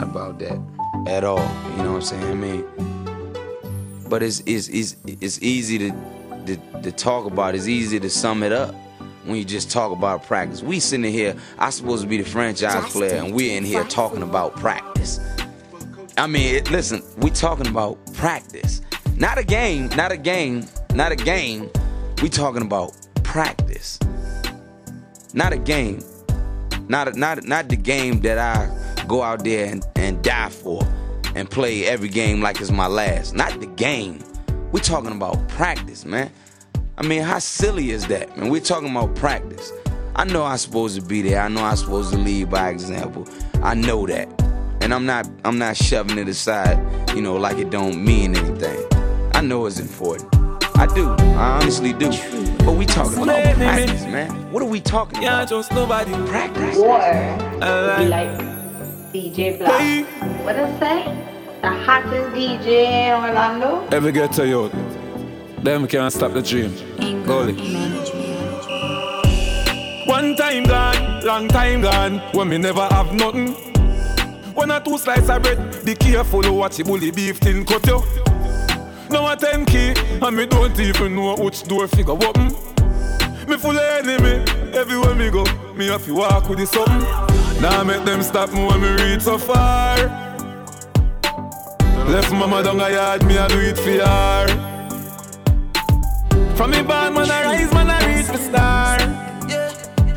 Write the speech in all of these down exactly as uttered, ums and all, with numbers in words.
not about that at all. You know what I'm saying? I mean, but it's it's it's, it's easy to, to to talk about. It's easy to sum it up when you just talk about practice. We sitting here. I supposed to be the franchise player, and we're in here talking about practice. I mean, it, listen, we talking about practice, not a game, not a game, not a game. We talking about practice, not a game, not a, not not the game that I go out there and, and die for and play every game like it's my last. Not the game. We talking about practice, man. I mean, how silly is that, man? We're talking about practice. I know I'm supposed to be there. I know I'm supposed to lead by example. I know that. And I'm not I'm not shoving it aside, you know, like it don't mean anything. I know it's important. I do. I honestly do. But we talking about practice, man. What are we talking about? Yeah, just nobody practice. War. Be like D J Black. What I say? The hottest D J in Orlando. Ever get to you? Them can't stop the dream. Goalie. One time gone, long time gone, when me never have nothing. One or two slices of bread, be careful of what you bully beef thin cut you. Now a ten key, and me don't even know which door figure open. Me full of enemy, everywhere me go, me have to walk with the something. Now I make them stop me when me reach so far. Left mama down a yard, me I do it for her. From me bad man I rise, man I reach the star.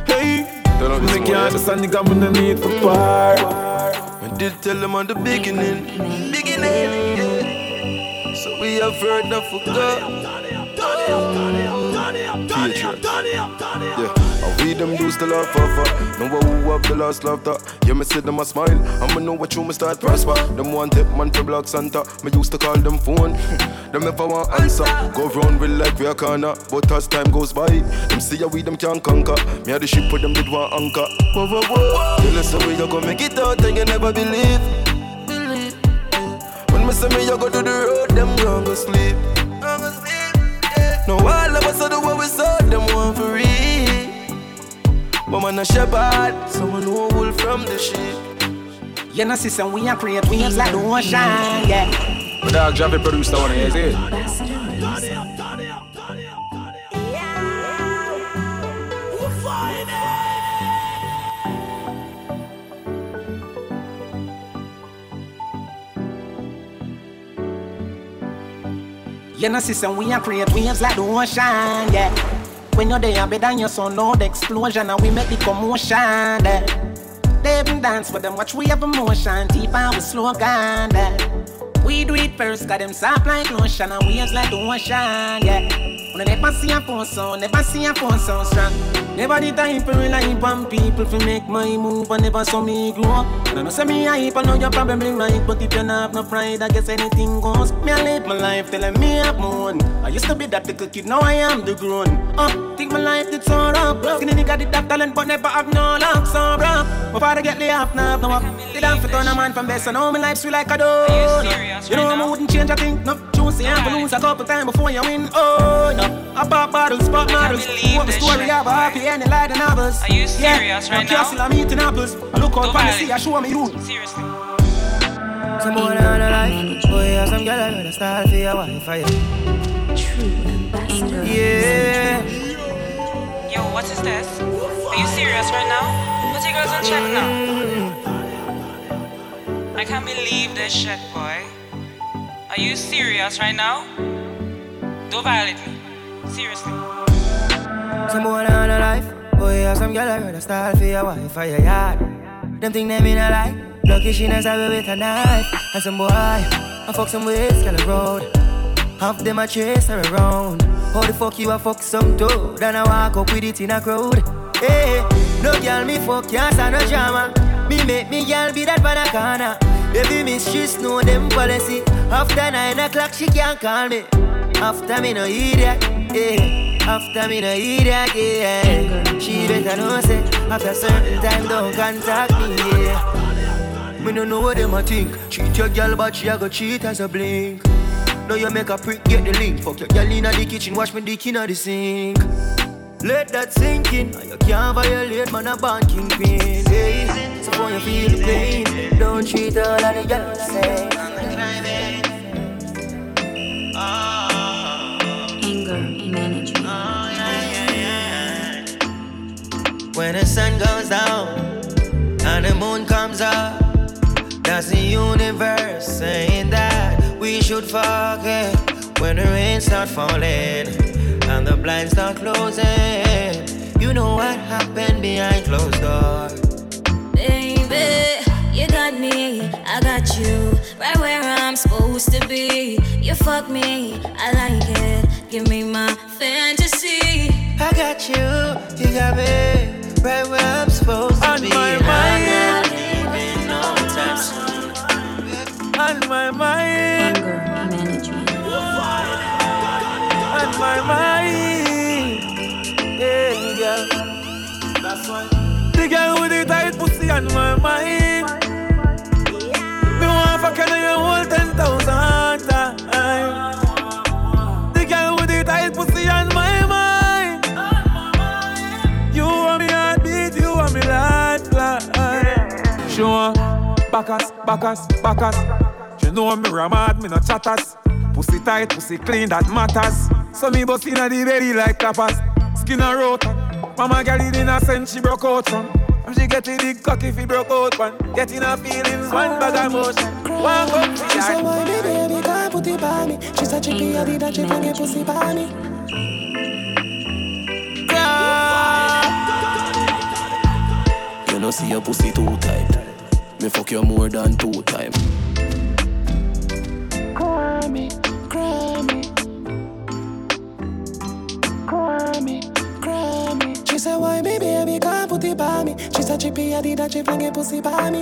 Hey, me can't just a nigga when I need for par. Did tell them on the beginning, beginning, yeah. So we have heard enough for God. Yeah, I read them do still love for fun. No one who have the last love that. Yeah, me see them a smile. I'ma know what you me start prosper. Them want it man for Black Santa. Me used to call them phone. Them never want answer. Go round with like we a corner. But as time goes by, them see how we them can conquer. Me had the ship with them did want anchor. Whoa, whoa, whoa. You listen when you go make it out and you never believe. Believe. Yeah. When me say me you go to the road, them gone go sleep. Go sleep. Yeah. No all of us are the way we saw them want for real. But man a shepherd, someone who wool from the sheep. You know sister, we are create waves like the ocean, yeah. My dog Javi produced that one, is it? You know, sister, we are create waves like the ocean, yeah. When you're there, bed and your son, no, the explosion, and we make the commotion, yeah. They even dance with them, watch we have emotion, deep and we slow down, yeah. We do it first, got them soft like lotion and waves like the ocean, yeah. When I never see a phone sound, never see a phone sound strong. Never did I hyper rely on people to make my move and never saw me grow up. And I know say me hype, I know you're probably right, but if you not have no pride, I guess anything goes. Me I live my life telling me up moon. I used to be that little kid, now I am the grown. Up, think my life did so rough. Skinny nigga did have talent, but never have no luck, so rough. My father get laid off, now have no up. They don't fit on a man from best, and all my life's sweet like a donut. You know, I wouldn't change a thing, no. Juicy, I'm gonna lose a couple times before you win. Oh, no. I bought bottles, bought models. What the story of a happy ending like the novels. Are you serious right now? I'm I'm eating apples. I look out and see, I show me you. Seriously. Some more than a life. Oh, yeah, some girl I'm gonna start for your wife. True ambassador. Yeah. Yo, what is this? Are you serious right now? Put your girls on check now. I can't believe this shit, boy. Are you serious right now? Don't violate me. Seriously. Some boy on a life. Oh yeah, some girl I gonna style for your wife or your yard. Them think they mean a lie. Lucky she knows I with a knife. And some boy, I fuck some ways, girl, road. Half them I chase her around. How the fuck you a fuck some toad? Then I walk up with it in a crowd. Hey, no girl me fuck, can't stand no drama. Me make me girl be that banana. Baby miss, she know them policy. After nine o'clock, she can't call me. After me no idiot, yeah. After me no idiot, yeah. She better know say, after certain time don't contact me, yeah. Me don't know what them a think. Cheat your girl, but she a go cheat as a blink. Now you make a prick, get the link. Fuck your girl inna the kitchen, wash me dick inna the sink. Let that sink in. You can't violate, man, a banking pain, hey. So when you feel the pain, don't would treat all of the girls the same. Anger management. Oh, yeah, yeah, yeah. When the sun goes down and the moon comes up, that's the universe saying that we should forget. When the rain starts falling and the blinds start closing, you know what happened behind closed doors. Baby, you got me, I got you, right where I'm supposed to be. You fuck me, I like it, give me my fantasy. I got you, you got me, right where I'm supposed to be. On my mind, I'm not leaving no time soon. On my mind, anger management. On my mind, yeah, girl. That's why. The girl with the tight pussy on my mind. Me want fuck her you whole ten thousand times. The girl with the tight pussy on my mind. You want me heartbeat, you want me light fly. She want backass, backass, backass. She know me ramad, me no chatters. Pussy tight, pussy clean, that matters. So me bust inna the belly like tapas. Skin a rotor. Mama girl in a sense she broke out from. And she get a big cocky if he broke out one. Getting her feelings, one bag of motion. One cup she said, why me baby can't put it by me. She said she be a did that she bring a pussy by me. You know see your pussy too tight. Me fuck you more than two times. Cry me, cry me, cry me. She said, why me baby can't put it by me? She said, she be a did that she fling a pussy by me.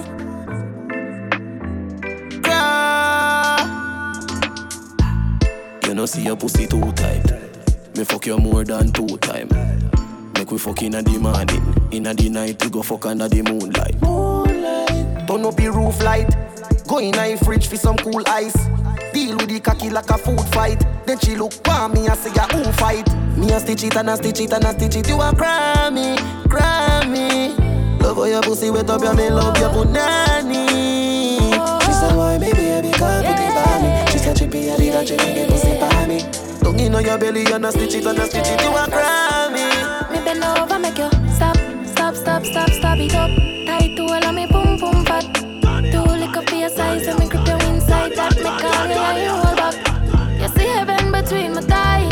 Yeah. You know see your pussy too tight. Me fuck you more than two times. Make we fuck inna the morning, inna the night, we go fuck under the moonlight. Moonlight. Turn up your roof light. Go inna your fridge for some cool ice. Deal with the cocky like a food fight. Then she look pa me and say, who fight? Me a stitch it and a stitch it and a stitch it. You a cry me, cry me. Love how your pussy wet up your me, love your punani. She said, why me baby can't put it by me? She said, she be a leader, she make a pussy by me. Don't you know your belly and a stitch it and a stitch it. You a cry me. Me bend over, make you stop, stop, stop, stop, stop it up. Tight to all of me, boom, boom, fat. Too lick up for your size and me grip you inside. That me call you, I hold up. You see heaven between my thighs.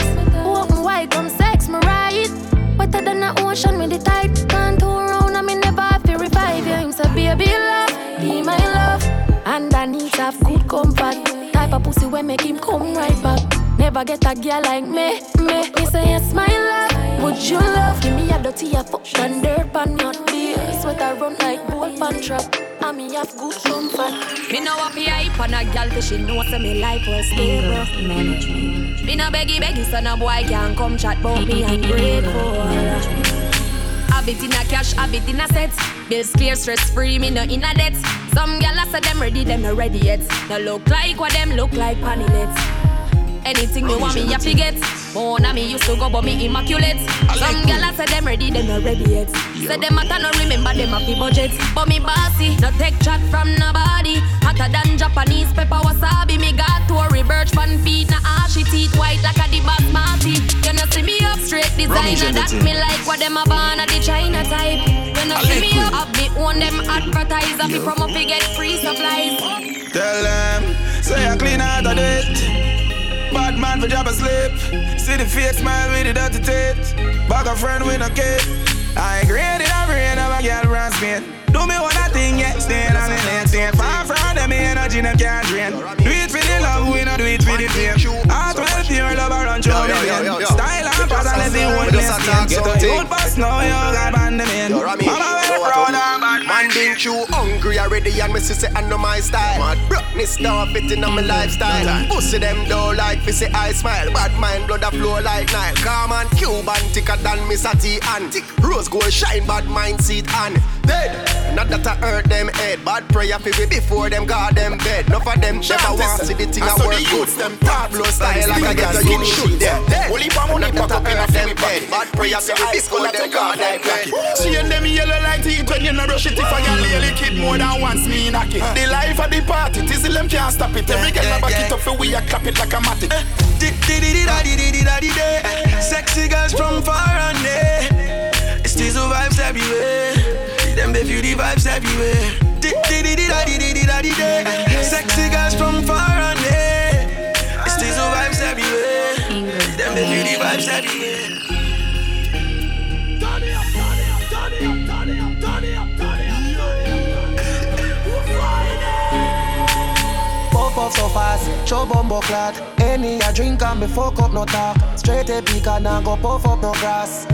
Come sex me right, wetter than an ocean with the tide. Can't turn round and me never have to revive you. Him say baby love, be my love. And I need to have good comfort. Type of pussy when make him come right back. Never get a girl like me, me. Me say yes my love, would you love? Give me a dirty a fuck and dirt pan your tears. Sweater run like bull pan trap. And me have good comfort. Me no happy hype on a girl 'cause she know say me life was stable. Management. Me no beggy beggy, so no boy can come chat bout me and grateful. Have it in a cash, have it in a set. Bills clear, stress free, me no in a debt. Some gyal say them ready, them no ready yet. No look like what them look like, panilets. Anything me want me, ya forget. More na me used to go, but me immaculate. Some gyal say them ready, them no ready yet. Say them a cannot remember, them a fi budget. But me bossy, no take chat from nobody. Hotter than Japanese pepper wasabi. Me got Tory Burch pan feet, na ashy teeth white like a debug marty. You know see me up straight designer that me like. What them a born at the China type. You know see me up, have me own them advertiser. Me from up fi get free supplies. Tell them, say I clean out of it. Bad man for job asleep. See the fake smile with the dirty teeth. Bag a friend with no cape. I ain't graded a brain of a girl around Spain. Do me one thing yet, staying on the next thing. Far from them, energy no can't drain. Do it for the love, we no do it for the fame. Heart well pure, love around you again. Style and pattern, let the one less game. Get a good pass now, you got abandonment. Mama well proud of bad man being too hungry already and me see say I know my style. Brockness now fitting on my lifestyle. Pussy them though like we say I smile. Bad mind blood a flow like Nile. Calm and Cuban, thicker than Miss Ati and Rose gold shine, bad mind seat and dead. that I hurt them head. Bad prayer fi be before them guard them bed. Nuff of them never want see the thing I work good. Pablo style like I get to get shoot them. Only for money pack up in a them bed. Bad prayer fi be before them guard them bed. She and them yellow light heat when you no rush it. If I got little kid more than once me knock it. The life of the party, tizzle them can't stop it. Every girl I back it up for we a clap it like a matic. Sexy girls from far and near. It's diesel vibes everywhere. Them they feel the vibes everywhere. Sexy girls from far and near. It's diesel vibes everywhere. Them they feel the vibes everywhere. Turn it up, turn it up, turn it up, turn it up, turn it up, turn it up. Puff off so fast, show bumbo clad. Any a drink and me fuck up no talk. Straight a peak and I go puff up no grass.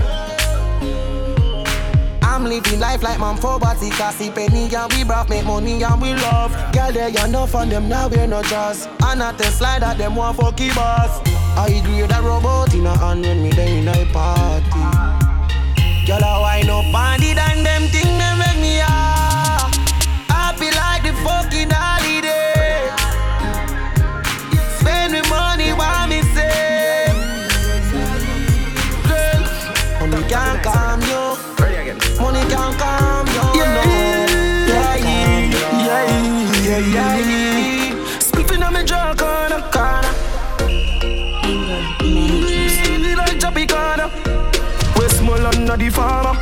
I'm living life like man for body classy penny and we brav make money and we love. Girl, they you know from them now we're no trust. And at the slide that them want for keep us. I agree that robot in a hand when me then in a party. Girl, I wind up on it and them thing they make me ah. I feel like the fucking holiday. Spend me money while me save. Girl, and we can't calm you. Money can come, you know. Yeah, yeah, yeah, yeah, yeah. Spliffing on me jaw, corner, corner. Really like choppy corner. West Moreland, not the farmer.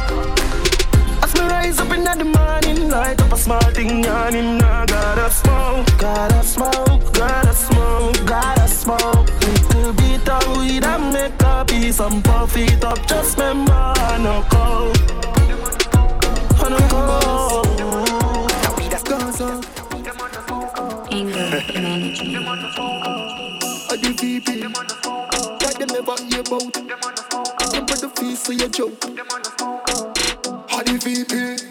As me rise up in the morning, light up a small thing, and in I gotta smoke, gotta smoke, gotta smoke, gotta smoke. Little bit of weed and make a piece and puff it up, just remember I no call.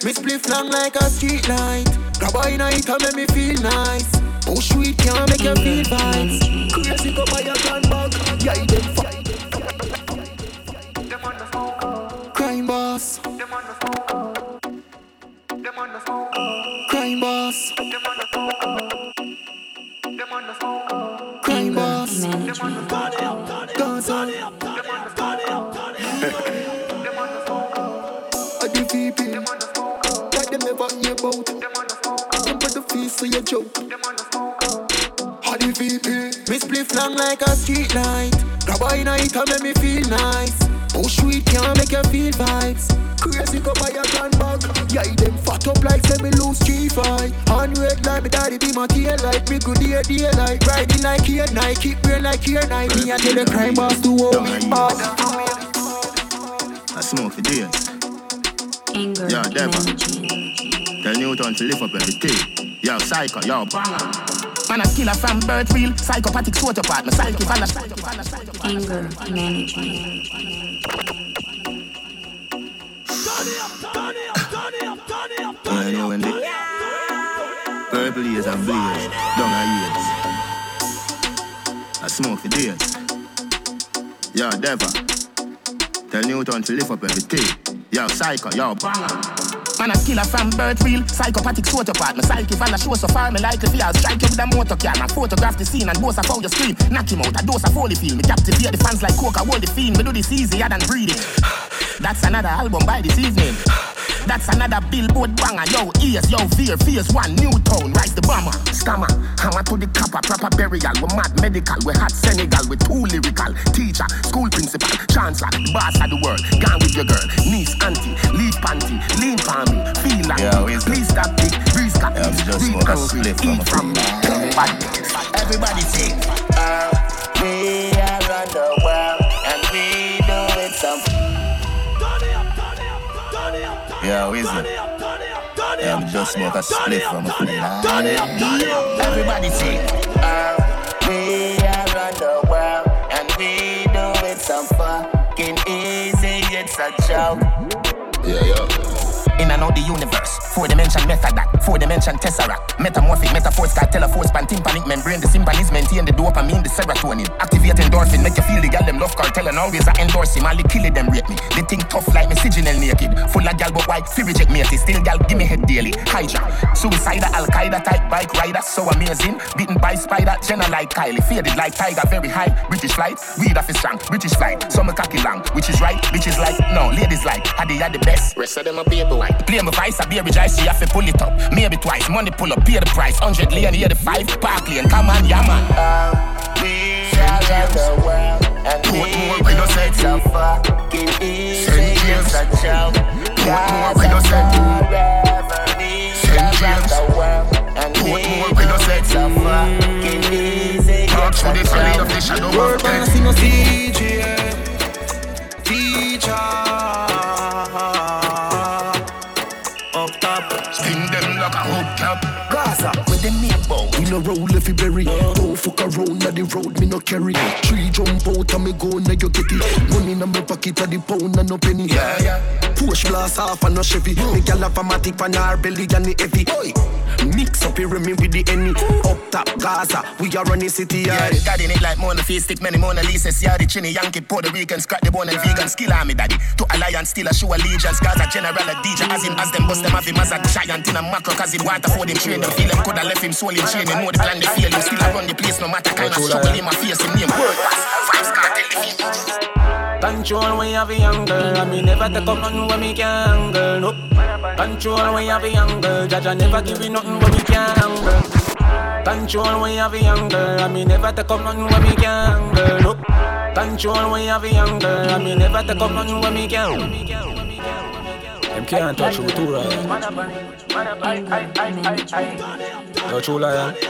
Me spliff long like a street light. Grab a night and make me feel nice. Push sweet can't make you feel vibes. Crazy go buy a grand bag. Yeah, you dem fuck. Crime boss. Crime boss. Crime boss. Guns on. A D V P. Like them never hear about. Them put the face to your joke. A D V P. Me spliff long like a street light. Grab a night and make me feel nice. Push weed can't make you feel vibes. Crazy go buy a grand bag. Yeah, he them fat up like say me lose G five. And red like me daddy be my tail light. Me good day, day light. Riding like here night. Keep brain like here night. Me and tell the crime boss to hold me back. I smoke for days. Anger. Yeah, devil. Tell Newton to lift up everything. Yeah, psycho, yeah, banger. Man a killer from birth real, psychopathic sociopath. Me psychic, man a psychopath. Anger management. I know when they purple ears and blaze, down our ears. I smoke for days. Yo, Deva, tell Newton to lift up everything. Yo, psycho, yo, banger. Man a killer from birth real, psychopathic sociopath. My psyche fella show so far, me likely feels. Strike you with a motor car, I photograph the scene and boss of how you scream. Knock him out, a dose of holy feel. Me captivate the fans like coke, I hold the fiend. Me do this easier than breathing. That's another album by this evening. That's another billboard banger. Yo, ears, yo, fear, fears one. New town, rise the bomber. Stammer, hammer to the copper, proper burial. We're mad medical, we're hot Senegal. We're too lyrical. Teacher, school principal, chancellor, boss of the world. Gone with your girl, niece, auntie, lead panty, lean family, feel like yeah, me. Please stop it, please stop yeah, it. Read concrete, eat from me. Everybody sing. Uh, we are on the world and we do it some. Yeah, who is it? Yeah, I'm just smoke a split from a flight. Everybody sing. Uh, we are on the world and we do it some fucking easy, it's a joke. Yeah, yeah. In and know the universe. Four dimension method that, four dimension tesseract. Metamorphic, metaphors, cartellophones, pantympanic membrane. The symphonies maintain the dopamine, the serotonin. Activate endorphin, make you feel the gal them love cartel and always I endorse him. All the killie them rate me. They think tough like me, siginal naked. Full of gal but white, fear reject matey. Still gal give me head daily. Hydra, suicidal, Al-Qaeda type bike rider. So amazing, beaten by spider. Jenna like Kylie, faded like tiger. Very high, British light, weed off his strong. British flight, summer cocky long. Which is right, which is like, no, ladies like, how they are the best. Rest of them a baby white. Play my vice, a baby jive, she have to pull it up. Maybe twice, money pull up, pay the price. Hundred lay and hear the five, park lane, come on, yeah man. Uh, we are the world, and we will set so fucking easy. Send James a job, God is forever. We are the world, and we will set so fucking easy. Talk to the family of the shadow of death. Teacher, up top, spin them like a hook cap. Gaza, when they meet bow, we no roll if you bury. Don't fuck around on the road, me no carry. Three jump out and me go, now you get it. Money in my pocket and the pound and no penny. Yeah, yeah. Push blast off and no Chevy. Me gal have a matic pan her belly and the heavy. Oi. Mix up here me with the enemy. Up top Gaza, we are running city. Yeah, the daddy need like Mona Fee, stick many Mona Lisa's. Yeah, the chinny Yankee, Puerto Rican, scratch the bone and vegan. Skill army daddy, to alliance, still a show allegiance. Gaza general a D J, as him as them bust them have him as a giant in a macro. Cause him water for them train, them feel him coulda left him soul in chain. Him know the plan, they feel him, still a run the place. No matter kind of struggle, him a face, him name world vibes cartel. Control when you have a young girl, I me never take up nothing when me can girl. Nope. Control when you have a young girl, Jaja never give you nothing when me can girl. Control when you have a young girl, I me never take up nothing when me can girl. Nope. Control when you have a young girl, I me never take up nothing when me can. Them can't touch you too, right? Touch you like.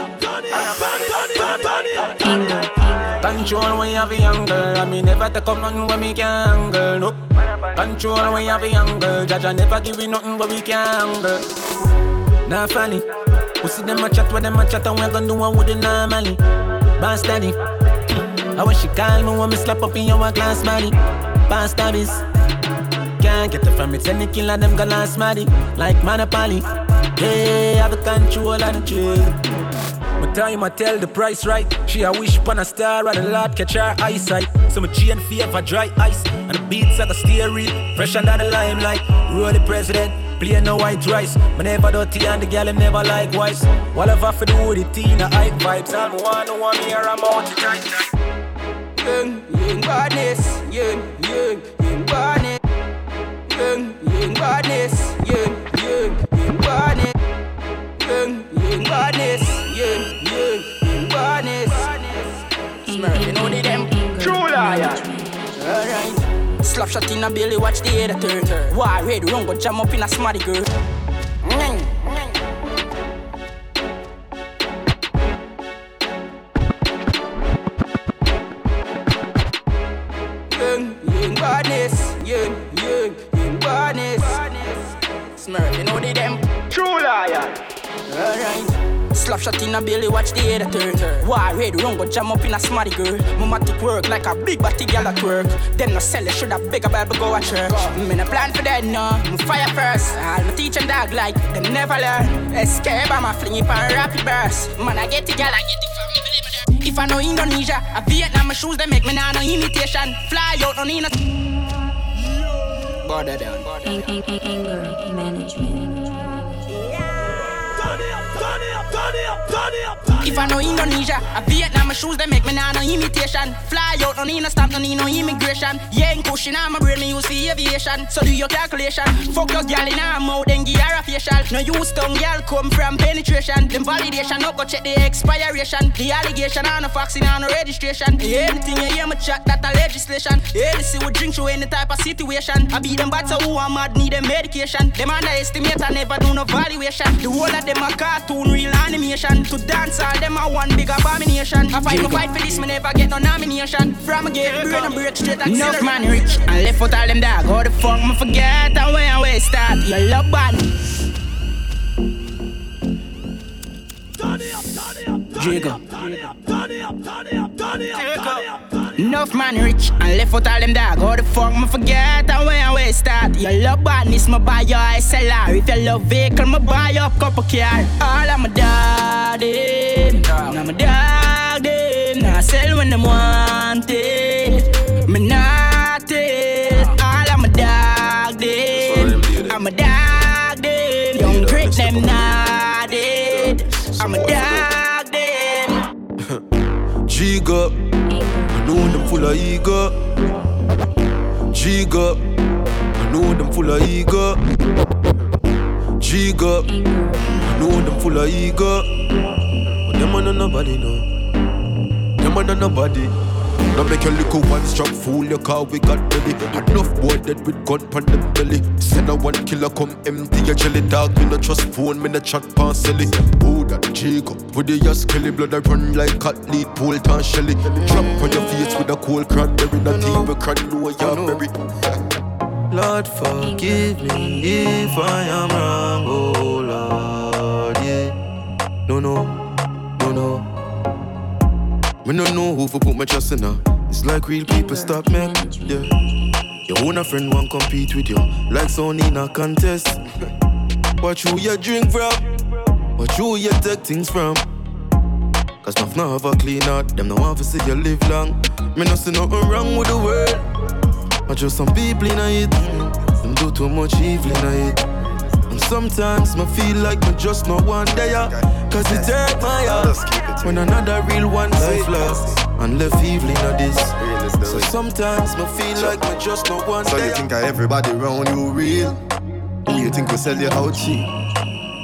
Control when you have a young girl, I me never take up nothing when me can girl. Nope. Control when you have a young girl, Jaja never give you nothing but we can girl. Nah funny, we see them a chat with them a chat and we gon' do what we do normally. Bastardy, I wish she call me when me slap up in your glass body. Bastardies, can't get it from it, any killer them gon' last smarty like Manapali. Hey, have the control and the tree. My time I tell the price right. She a wish upon a star and a lot catch her eyesight. So my chain fear for dry ice and the beats at the steering. Fresh under the limelight, roll the president, play no white rice. My never dirty and the girl him never likewise. Whatever for do with the teen, the hype vibes. I'm one who want me here, I'm out the tight tight. Young, young badness, young, young, young badness. Young, young badness, young, young, young badness. Young, young badness, young, young, young badness. Smurfing only them true liar. Alright. Slap shot in a belly, watch the editor. Why red run go jam up in a smarty girl. Young, young badness, young, young, young badness. Smurfing only them true liar. Alright. Slap shot in a belly, watch the editor. Why red run go jam up in a smarty girl. Mama tick work like a big batty gal at work. Then no sell it, should have beg a Bible go at church. Me no plan for that, no, me fire first. All my teach them dog like, them never learn. Escape, I'm a fling it for a rapid burst. Man, I get the gal, I get it for me, believe it. If I know Indonesia, I Vietnam, my shoes, they make me now no imitation. Fly out, no need no border down, border down. Anger management. If I know Indonesia, I Vietnam, my shoes, they make me now no imitation. Fly out, no need no stamp, no need no immigration. Yeah, in cushion, I'm a brain, me use for aviation. So do your calculation. Fuck your gal in her mouth, then give her a facial. No use tongue, gal come from penetration. Them validation, no go check the expiration. The allegation, on no vaccine, on no registration. Anything you hear me chat, that a legislation. Anything we drink through any type of situation. I beat them bats so who are mad, need them medication. Them underestimate, I never do no valuation. The whole of them a cartoon, real animation. To dance all them a one big abomination. I fight no fight for this, me never get no nomination. From a gate, brain and break straight and no man rich and left out all them dog. How the fuck me forget and where and where start? You love bad. Jacob. Jacob. enough man rich and left out all them dog. How the fuck me forget and when I waste that? You love badness, me buy your S L R. If you love vehicle, me buy your couple car. All of my dog them, now my dog them, now I sell when them want it. Me not it. All of my dog them, I'm a dog them. Young Drake them not it. I'm a dog them. G-Gup, I know them full of ego. G-Gup, I know them full of ego. G-Gup, I know them full of ego. But them man are nobody now. Them man are nobody. Now make your little one strap fool your car we got belly. Enough boy dead with gun pan the belly. Send a one killer come empty your jelly dog. Me no trust phone, me no chat pan silly. Oh that Jacob, with the ass killy blood I run like cat lead, pole tan shelly. Drop on your face with a cold cranberry. Not even cran know you're married. Lord forgive me if I am wrong, oh Lord, yeah. No, no, no, no. Me no know who for put my trust in her. It's like real people stop me, yeah. Your own a friend won't compete with you, like someone in a contest. Watch who you drink from, watch who you take things from. Cause nothing no have a clean out, them no want to see you live long. Me no see nothing wrong with the world, but just some people in it. Them do too much evil in it. And sometimes me feel like me just no one there. Cause it hurt my heart when another real one's life lost and left evil in this. So sometimes me feel like me just no one. So you think I everybody round you real? You think we sell you out cheap?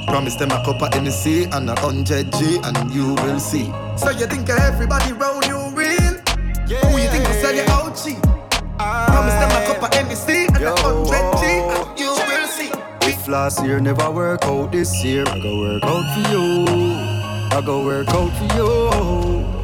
Promise them a cup of N C and a hundred G and you will see. So you think I everybody round you real? Yeah. Who you think we sell you out cheap? I... Promise them a cup of N C and Yo. a hundred G and you will see. If last year never work out, this year I go work out for you. I go work out for you,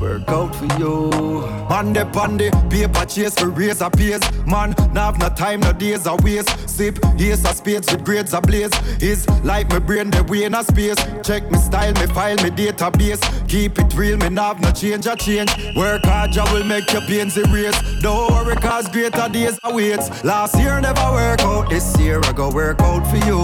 work out for you. Pande, pande, paper chase for razor pays. Man, now have no time, no days a waste. Sip, ace of spades with grades a blaze. Is like my brain, the way in a space. Check me style, me file, me database. Keep it real, me now have no change a change. Work hard, I will make your pains erase. Don't worry, cause greater days awaits. Last year never work out, this year I go work out for you.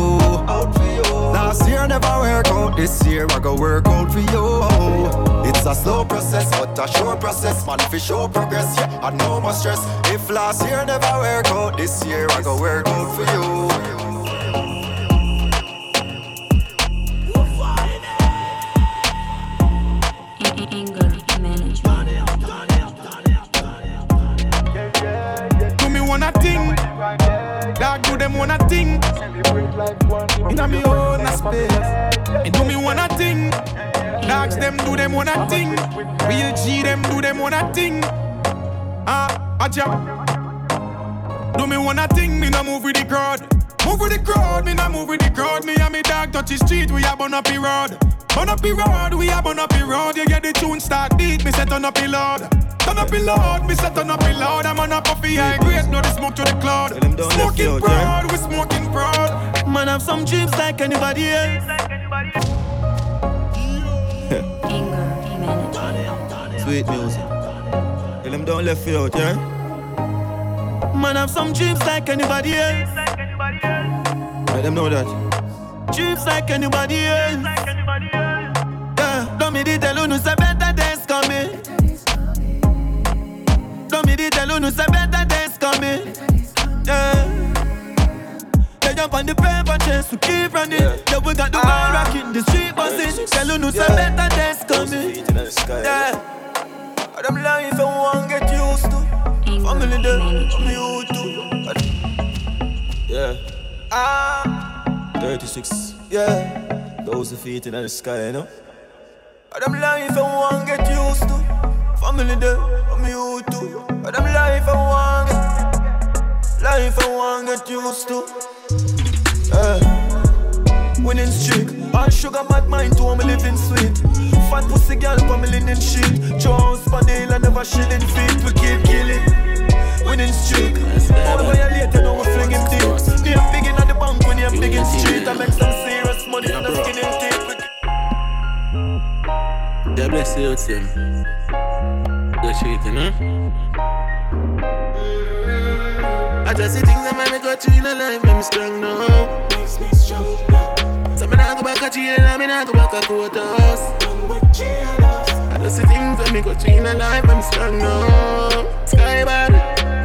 Out for you. Last year never work out, this year I go work out for you. It's a slow process, but a sure process. Man, for sure progress, yeah, I know my stress. If last year never work out, this year I go work out for you. Dog do them wanna think inna me own a space. And do me wanna think. Dogs them do them wanna think. Real G them do them wanna think. Ah, a job. Do me wanna think. Me no move with the crowd. Move with the crowd. Me no move with the crowd. Me and me dog touch the street. We a burn up the road. Burn up the road. We a burn up the road. You get the tune start beat. Me say turn up the loud. Turn up in loud, me say turn up in loud. I'm on a puffy high grade, now the smoke to the cloud. Smoking proud, yeah. We smoking proud. Man have some dreams like anybody else. Sweet music. Tell them don't left you out, yeah? Man have some dreams like anybody else. Let them know that. Dreams like anybody else. Yeah, don't me tell you, no say better days coming. Don't me tell you, no say better days coming. Yeah. They jump on the paper chase to keep running. Yeah, we got the ball rocking, the street buzzing. Tell you, no say better days coming. Yeah. All them lies I won't get used to. Family there, I'm you too. Yeah. Ah. thirty-six. Yeah. Those feet in the sky, you know. All them lies I won't get used to. Family there, I'm you too. But I'm life I want get. Life I want get used to. Yeah. Winning streak. All sugar mad mind to I'm living sweet. Fat pussy girl from me linen sheet. Jones panel and never shilling feet. We keep killing. Winning streak. All the violated now we fling him deep. They are digging at the bank when they are digging street. I make some serious money on the skinning tape. God bless you, Tim. the shit, you know. I just see things that man got you in a life, I'm strong now. Makes me strong now. So man, I go back at you, and I mean I go back at quarters. I just see things that me got you in a life, I'm strong now. Sky body,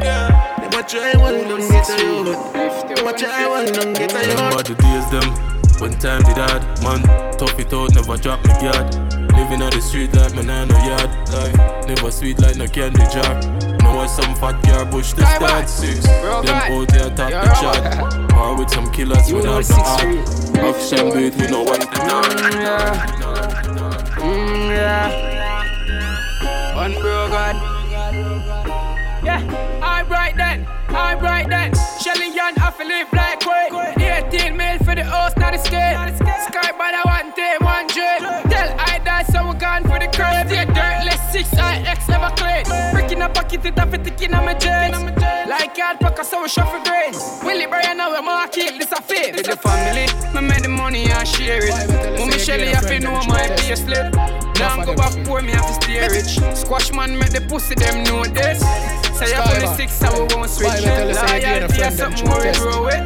yeah. They watch I want them get a yo. They watch I want them get a yo. But the days them. One time did hard, man, tough it out, never drop my guard. Living on the street like my nano yard, like never sweet like no candy jar. Now I some fat girl push the start six. Them out there top the chart. Or with some killers without the heart. Action beat, we know what to do. Mmm, yeah. One bro god. Yeah, I'm right then, I'm right then. Shelly Young, I feel live like quick. eighteen mil for the house, not a scale. Sky by the one day, one dream. Tell I that, so we're gone for the curve. They're dirtless, six I X never clean. Breaking a pocket, it up, it's in my jeans. Like hard packer, so we shuffle grains. Willie Bryan, now we're marking, this a fame. It's the family, me make the money and share it. Mummy Shelly, I feel no my be slip. Now I'm go back, poor me, I feel steer it. Squash man, make the pussy, them know this. Say up on the six, I we won't switch it. Loyalty, I something more we grow it.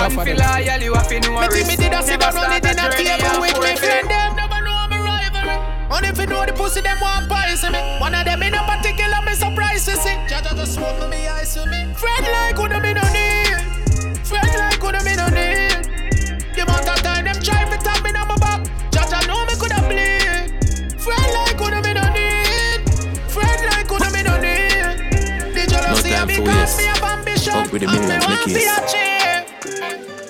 I'm feeling like you have been worried. Me did a sip and run it in a table with me friend. Them never know I'm a rivalry. Only if you know the pussy, them want poison me. One of them in a particular, me surprised to see. Jaja just smoke with me, ice with me. Friend like who them in no need. Friend like who them in no need. The amount of time them try to tap me on my back. Jaja know me coulda bleed. Friend like who them in no need. Friend like who them in no need. The jealousy of me cause me have ambition. And me want to achieve.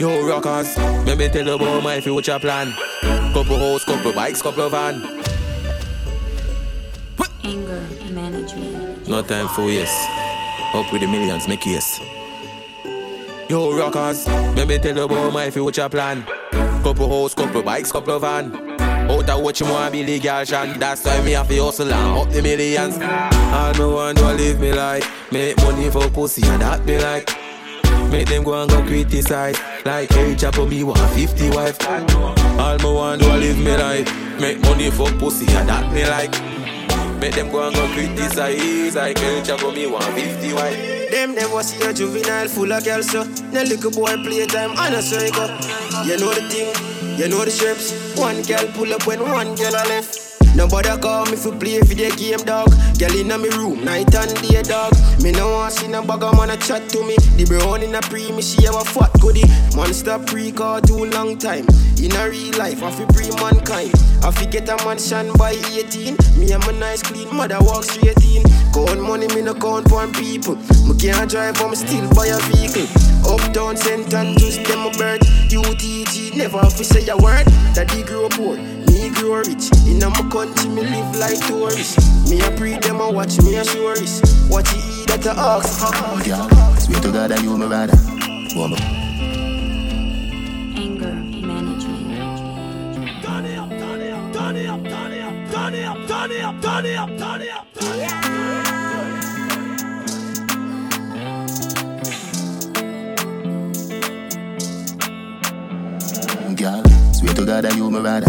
Yo, rockers, let me tell you about my future plan. Couple house, couple bikes, couple van. Anger management. No time for yes. Up with the millions, make yes. Yo, rockers, let me tell you about my future plan. Couple house, couple bikes, couple van. Out of watch more and be legal shan. That's why me have to hustle and up the millions. All me want to live me like. Make money for pussy and that me like. Make them go and go criticize. Like hey Chapo me want fifty wife. All my want do I live me life. Make money for pussy and that me like. Make them go and go criticize. Like hey Chapo me want fifty wife. Them never see a juvenile full of girls so. Now little boy play time on a circle. You know the thing, you know the shapes. One girl pull up when one girl a left. Nobody call me for play video game, dog. Girl in my room, night and day, dog. Me no want see no bugger man a chat to me. The brown in a pre, me she have a fat goodie. Monster pre call too long time. In a real life, I fi pre mankind. I fi get a mansion by eighteen. Me and my nice clean mother walk straight in. Count money, me no count for people. Me can't drive, but me still buy a vehicle. Uptown, Saint Andrews, them a bird. U T G, never have to say a word. Daddy grow poor, me grow rich. In a my country, me live like tourists. Me a pre them a watch, me a tourist. What you eat that a ox? Oh, yeah. Sweet to God, I you me rather. Woman. Anger management. Turn it up, turn it up, turn it up, turn it up, turn it up, turn it up, turn it up, turn it up, turn it up. Girl, swear to God that you my rather.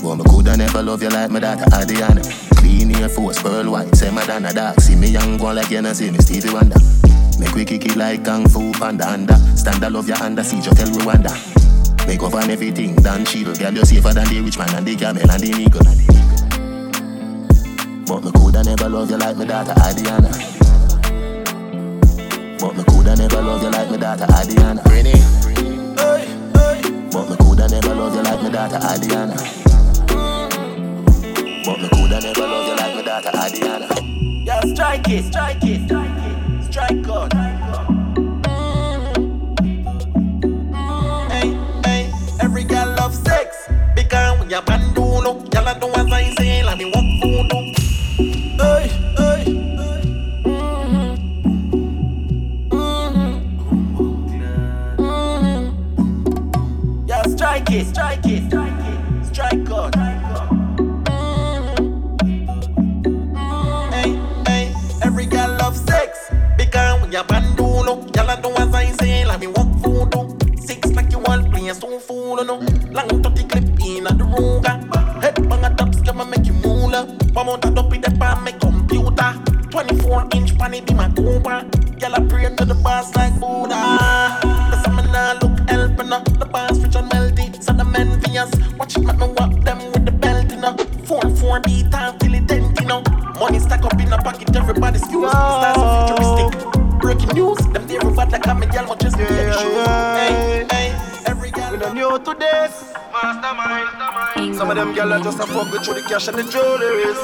Boy, me coulda never love you like my daughter Adiana. Clean hair, force, pearl white, same than a dark. See me young one like you and see me Stevie Wonder. Make we kick it like Kung Fu Panda under. Stand I love you under, see you tell Rwanda. Make up on everything, done shield. Girl, you're safer than the rich man and the camel and the nigga. But me coulda never love you like my daughter Adiana. But me coulda never love you like my daughter Adiana. Britney, hey. But me coulda never love you like my daughter Adiana. But me coulda never love you like my daughter Adiana. Yeah, strike it, strike it, strike it, strike God. Mm-hmm. Hey, hey, every girl loves sex because we a banduno. Girl a do as I say, and me want food. Hey, hey. Strike it, strike it, strike it, strike God. Mm-hmm. Hey, hey, every girl loves sex. Because when you're bandulo, girl I do as I say, like me walk voodoo. Six like you all play, so fool no. Long to the clip in at the ruga. Head bang a top, scammer make you moolah. One more that up in the palm, my computer. twenty-four inch panny be my Cooper. Y'all a pray to the boss like Buddha. That's I'm not look helping up. The boss rich and wealthy, so them envious. Watch it make me walk them with the belt in up. Four four beat time till it ten you know. Money stack up in a pocket, everybody's used. Stars are futuristic. Breaking news, them they robot like I'm a girl, but just be every show. Hey, hey, every girl. We don't know to this. Mastermind. Some of them girls are just a fuck with you, the cash and the jewelry.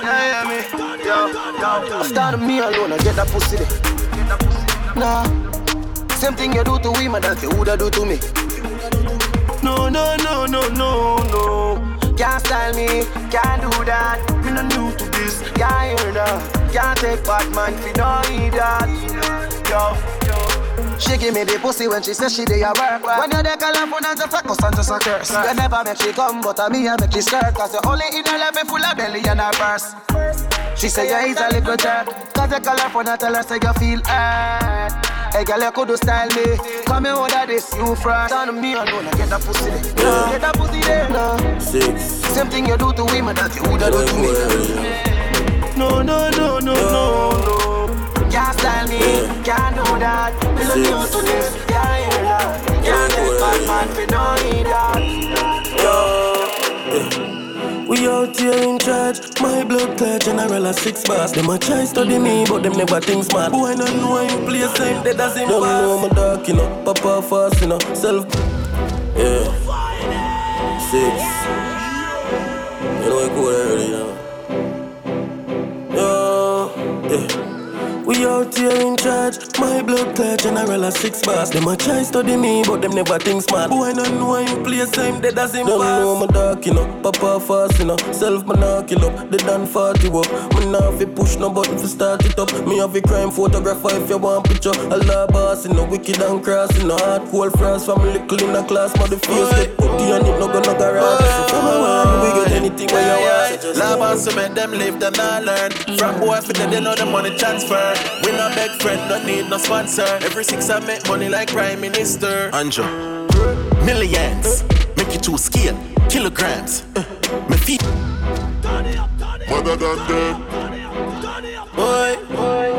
Yeah, yeah, me. Yo, yo. Start me alone, I get that pussy there. Nah, same thing you do to women, that's what you do to me. No, no, no, no, no, no. Can't style me, can't do that. Me no new to this, can't hear that. Can't take bad man if you don't hear that. Yo, yo. She give me the pussy when she says she dey a work. When you dey call her phone and just a cuss and just a curse. You never make she come, but a me a make she stir. Cause you only in her life be full of belly and her purse. She say you is a little jerk. Cause you call her phone and tell her say you feel hurt. Hey girl, you could do style me. Come here order this, you fresh. Turn me alone and get that pussy there. No. Get that pussy there. No. Six. Same thing you do to women that you woulda do to me. No, no, no, no, no, no. Can't style me, can't do that. Me love you to this, can't hear that. Can't take bad man, we don't need that. We out here in charge. My blood clot general a six bars. Them a try study me, but them never think smart. Why not know I'm place like that doesn't pass? Don't know my dark, you know, papa fast, you know, self. Yeah. Six. You know I could already, you know. Yeah. Yeah. We out here in charge. My blood clot general a six bars. Them a try study me, but them never think smart. Why not know I'm place I'm dead as in past? Don't know my dark, you know, papa fast, you know, self me nah kill up, they done forty up. Me nah fi push no button fi start it up. Me have a crime photographer if you want picture. A la boss, you know, wicked and cross, you know, hard cold France family clean a class, but the face get putty and it no go no garage. So come on, we get anything where you want. La boss, so make them live, then I learn. From boy fi them, they know the money transfer. We no beg friend, don't need no sponsor. Every six I make money like Prime Minister. Andrew, millions, make it two scale, kilograms. Uh, my feet, mother than dead. Boy, boy,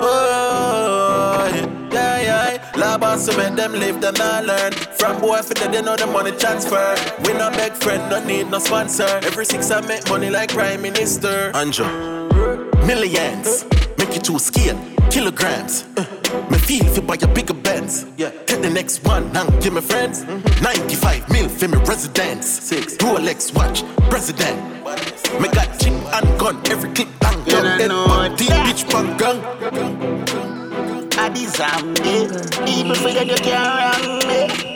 boy, yeah, yeah. Labas to make them live, then I learn. From boy for that they know the money transfer. We no beg friend, don't need no sponsor. Every six I make money like Prime Minister. Andrew, millions. Make it two scale, kilograms. Uh, me feel if you buy a bigger Benz. Yeah. Take the next one and give me friends. Mm-hmm. ninety-five mil for me residence. Six. Rolex watch, president. Me got chip and gun, every clip and gun. Dead bang, deep bitch bang gun. I deserve me. People say that you can't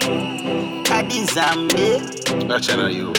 run me. I deserve me. That's not you.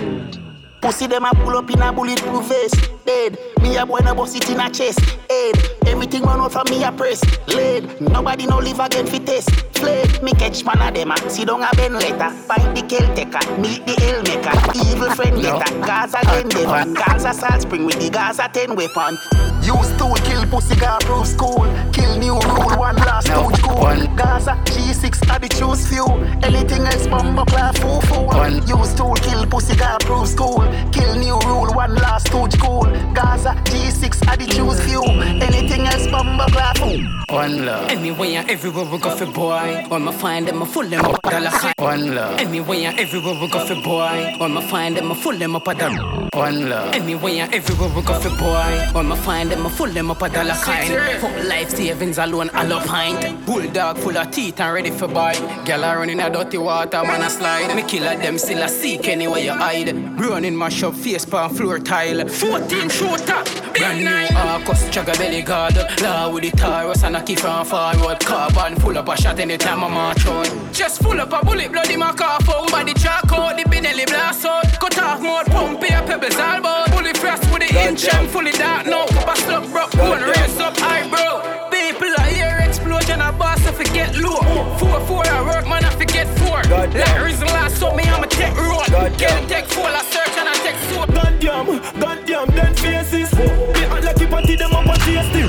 Pussy them a pull up in a bulletproof vest. Dead. Me a boy no bust it in a chest. Head. Everything run out from me a press. Lead. Nobody no live again fi test. Played. Me catch man a dem a. See down a bend letter. Find the kill taker. Meet the hell maker. Evil friend letter. Gaza again devil. Gaza salt spring with the Gaza ten weapon. Used to kill pussy girl through school. Kill new rule one last no. Two cool. One. Gaza G six are the choose few. Anything else bumbo clap foo foo. Used to kill pussy girl through school. Kill new rule one last two cool. Gaza G six are the choose few. Anything else bumbo clap foo. One love. Anywhere and everywhere we go for boy. When I find them I full them up a dollar. One love. Anywhere and everywhere we go for boy. When I find them I full them up a dollar. One love. Anywhere and everywhere we go for boy. When I find them I full them up a dollar kind. Fuck life savings alone I love pint. Bulldog full of teeth and ready for bite. Girl are running a dirty water man a slide. Me kill at them still a seek anywhere you hide. Running my shop face palm floor tile. fourteen shooter. Brand new Arcos chugga belly guard. Law with the Taurus and a key from forward. Carbon full up a shot anytime I march on. Just full up a bullet bloody my car phone. Body jack out the Benelli blast out. Cut off mode pump here pebbles all bout. Bullet fresh with the inch and fully dark now. Papa slug broke one race up high bro. People are here explosion a boss if it get low. four four I work man I forget four. Like reason last so me I'm a tech road. Can't take four I search and I take four. Goddamn, goddamn them faces. They act like you party them up and tasty.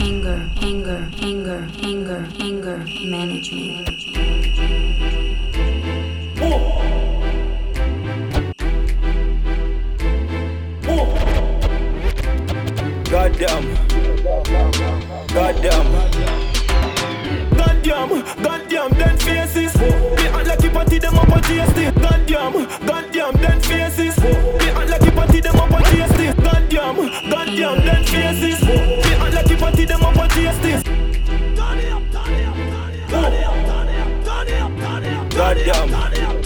Anger, anger, anger, anger, anger, management. Oh. Oh. Goddamn, goddamn, goddamn, them faces. They act like you party them up and taste it. Goddamn, goddamn, them faces. They act like you party them up and taste it. Goddamn, goddamn, them faces. They act like you party them up and taste it. Goddamn, goddamn, goddamn, goddamn, goddamn. Goddamn,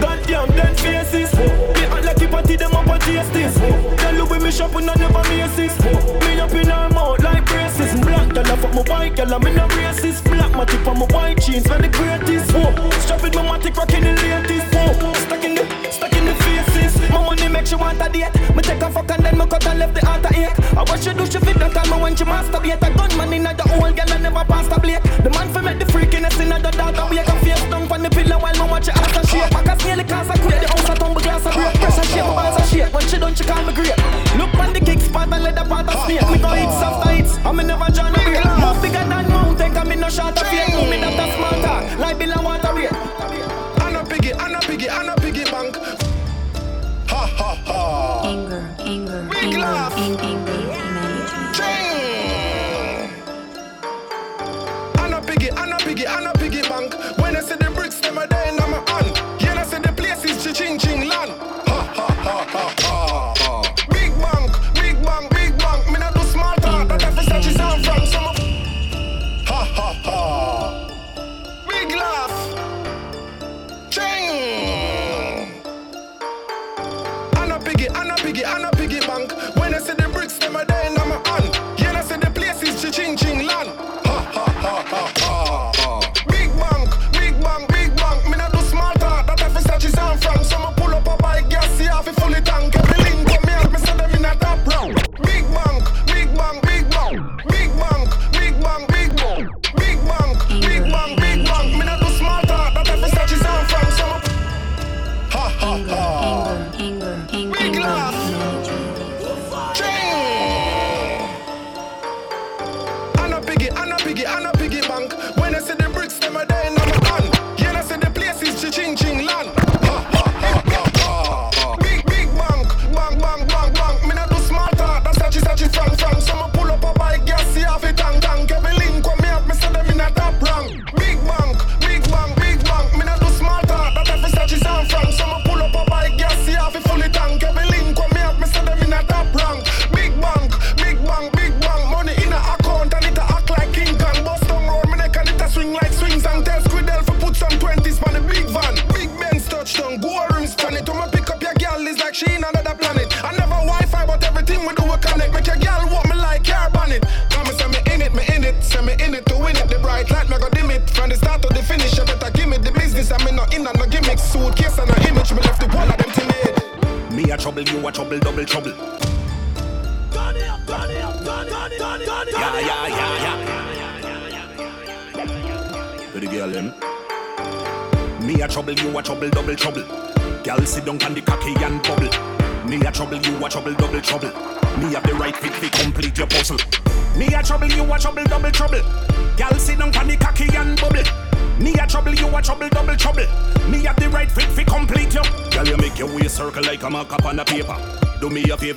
goddamn, them faces. They act like you party them up and taste this. Tell you with me shopping and never basis. Me up in her mouth like braces. Black girl fuck my white girl, I'm in a racist. Black my tip on my white jeans, man the greatest. Strapping my matic rocking the latest. Stuck in the, stuck in the faces. My money make she want a date. Me take a fuck and then me cut and left the altar ache. I watch she do she fit that time when she masturbate. A gunman in the old girl and never passed a blake. The man fi make the freakiness in the dark. I wake up face down from the pillow while me watch her ass a shake. I can't nearly cause I quit the house a tumble glass a break. Pressure shake, my balls a shake. When she done she call me great. Look on the kick spot and let the part a snake. We go hits after hits and me never join a break. More bigger than mountain cause me no short of fate. No me not a small talk like Bill and Walter Ray. I'm a piggy, I'm a piggy, I'm a piggy bank. Ha ha ha. Anger, anger, big anger, laugh. Anger, anger, management. Ching! I'm a piggy, I'm a piggy, I'm a piggy bank. When I see the bricks, them a die in my hand. Yeah, I see the places, ching ching land. Ha ha ha ha ha.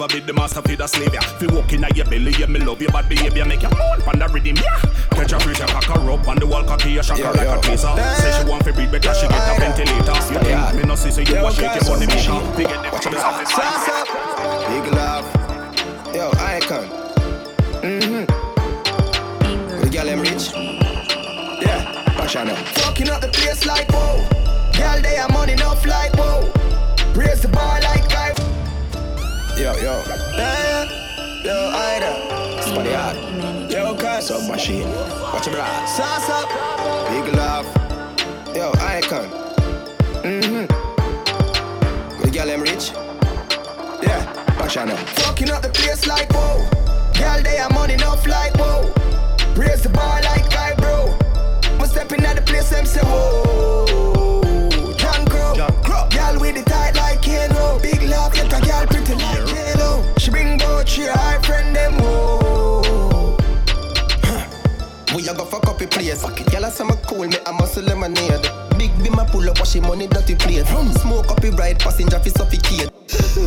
Bid the master feed a slave, yeah. Fi walk in a your belly, yeah, me love your bad behavior. Make your moan pan the rhythm, yeah. Catch a fish, a cock her up on the wall, cocky, a shocker yeah, like yo. A tracer. Say she want fi breathe because she get a ventilator. Spitting, yeah, yeah. Me no see, so you wash shake your money, me shop. Fi get the bitches off his face. Big love, yo, icon. Mm-hmm. The girl, I'm rich. Yeah, passion up. Fucking up the place like, whoa. Girl, they are money enough like, whoa. Raise the bar like life. Yo, yo, yeah, yeah, yo, Ida, Spotty hard, yo, cuz, sub machine, watch your blood, sauce up, big love, yo, icon, mm-hmm, the girl I'm rich, yeah, passion up, fucking up the place like, whoa, girl, they are money enough like, whoa, raise the bar like I, bro, I'm stepping at the place, I'm say, whoa, John Crow, girl with the tight like Kano, big love, get a girl pretty like she bring both she high friend them oh. Huh. We a go fuck up your place. Y'all a summer cool, me a muscle lemonade. Big beam a pull up, wash money that we play. Smoke up, we ride passenger fi suffocate.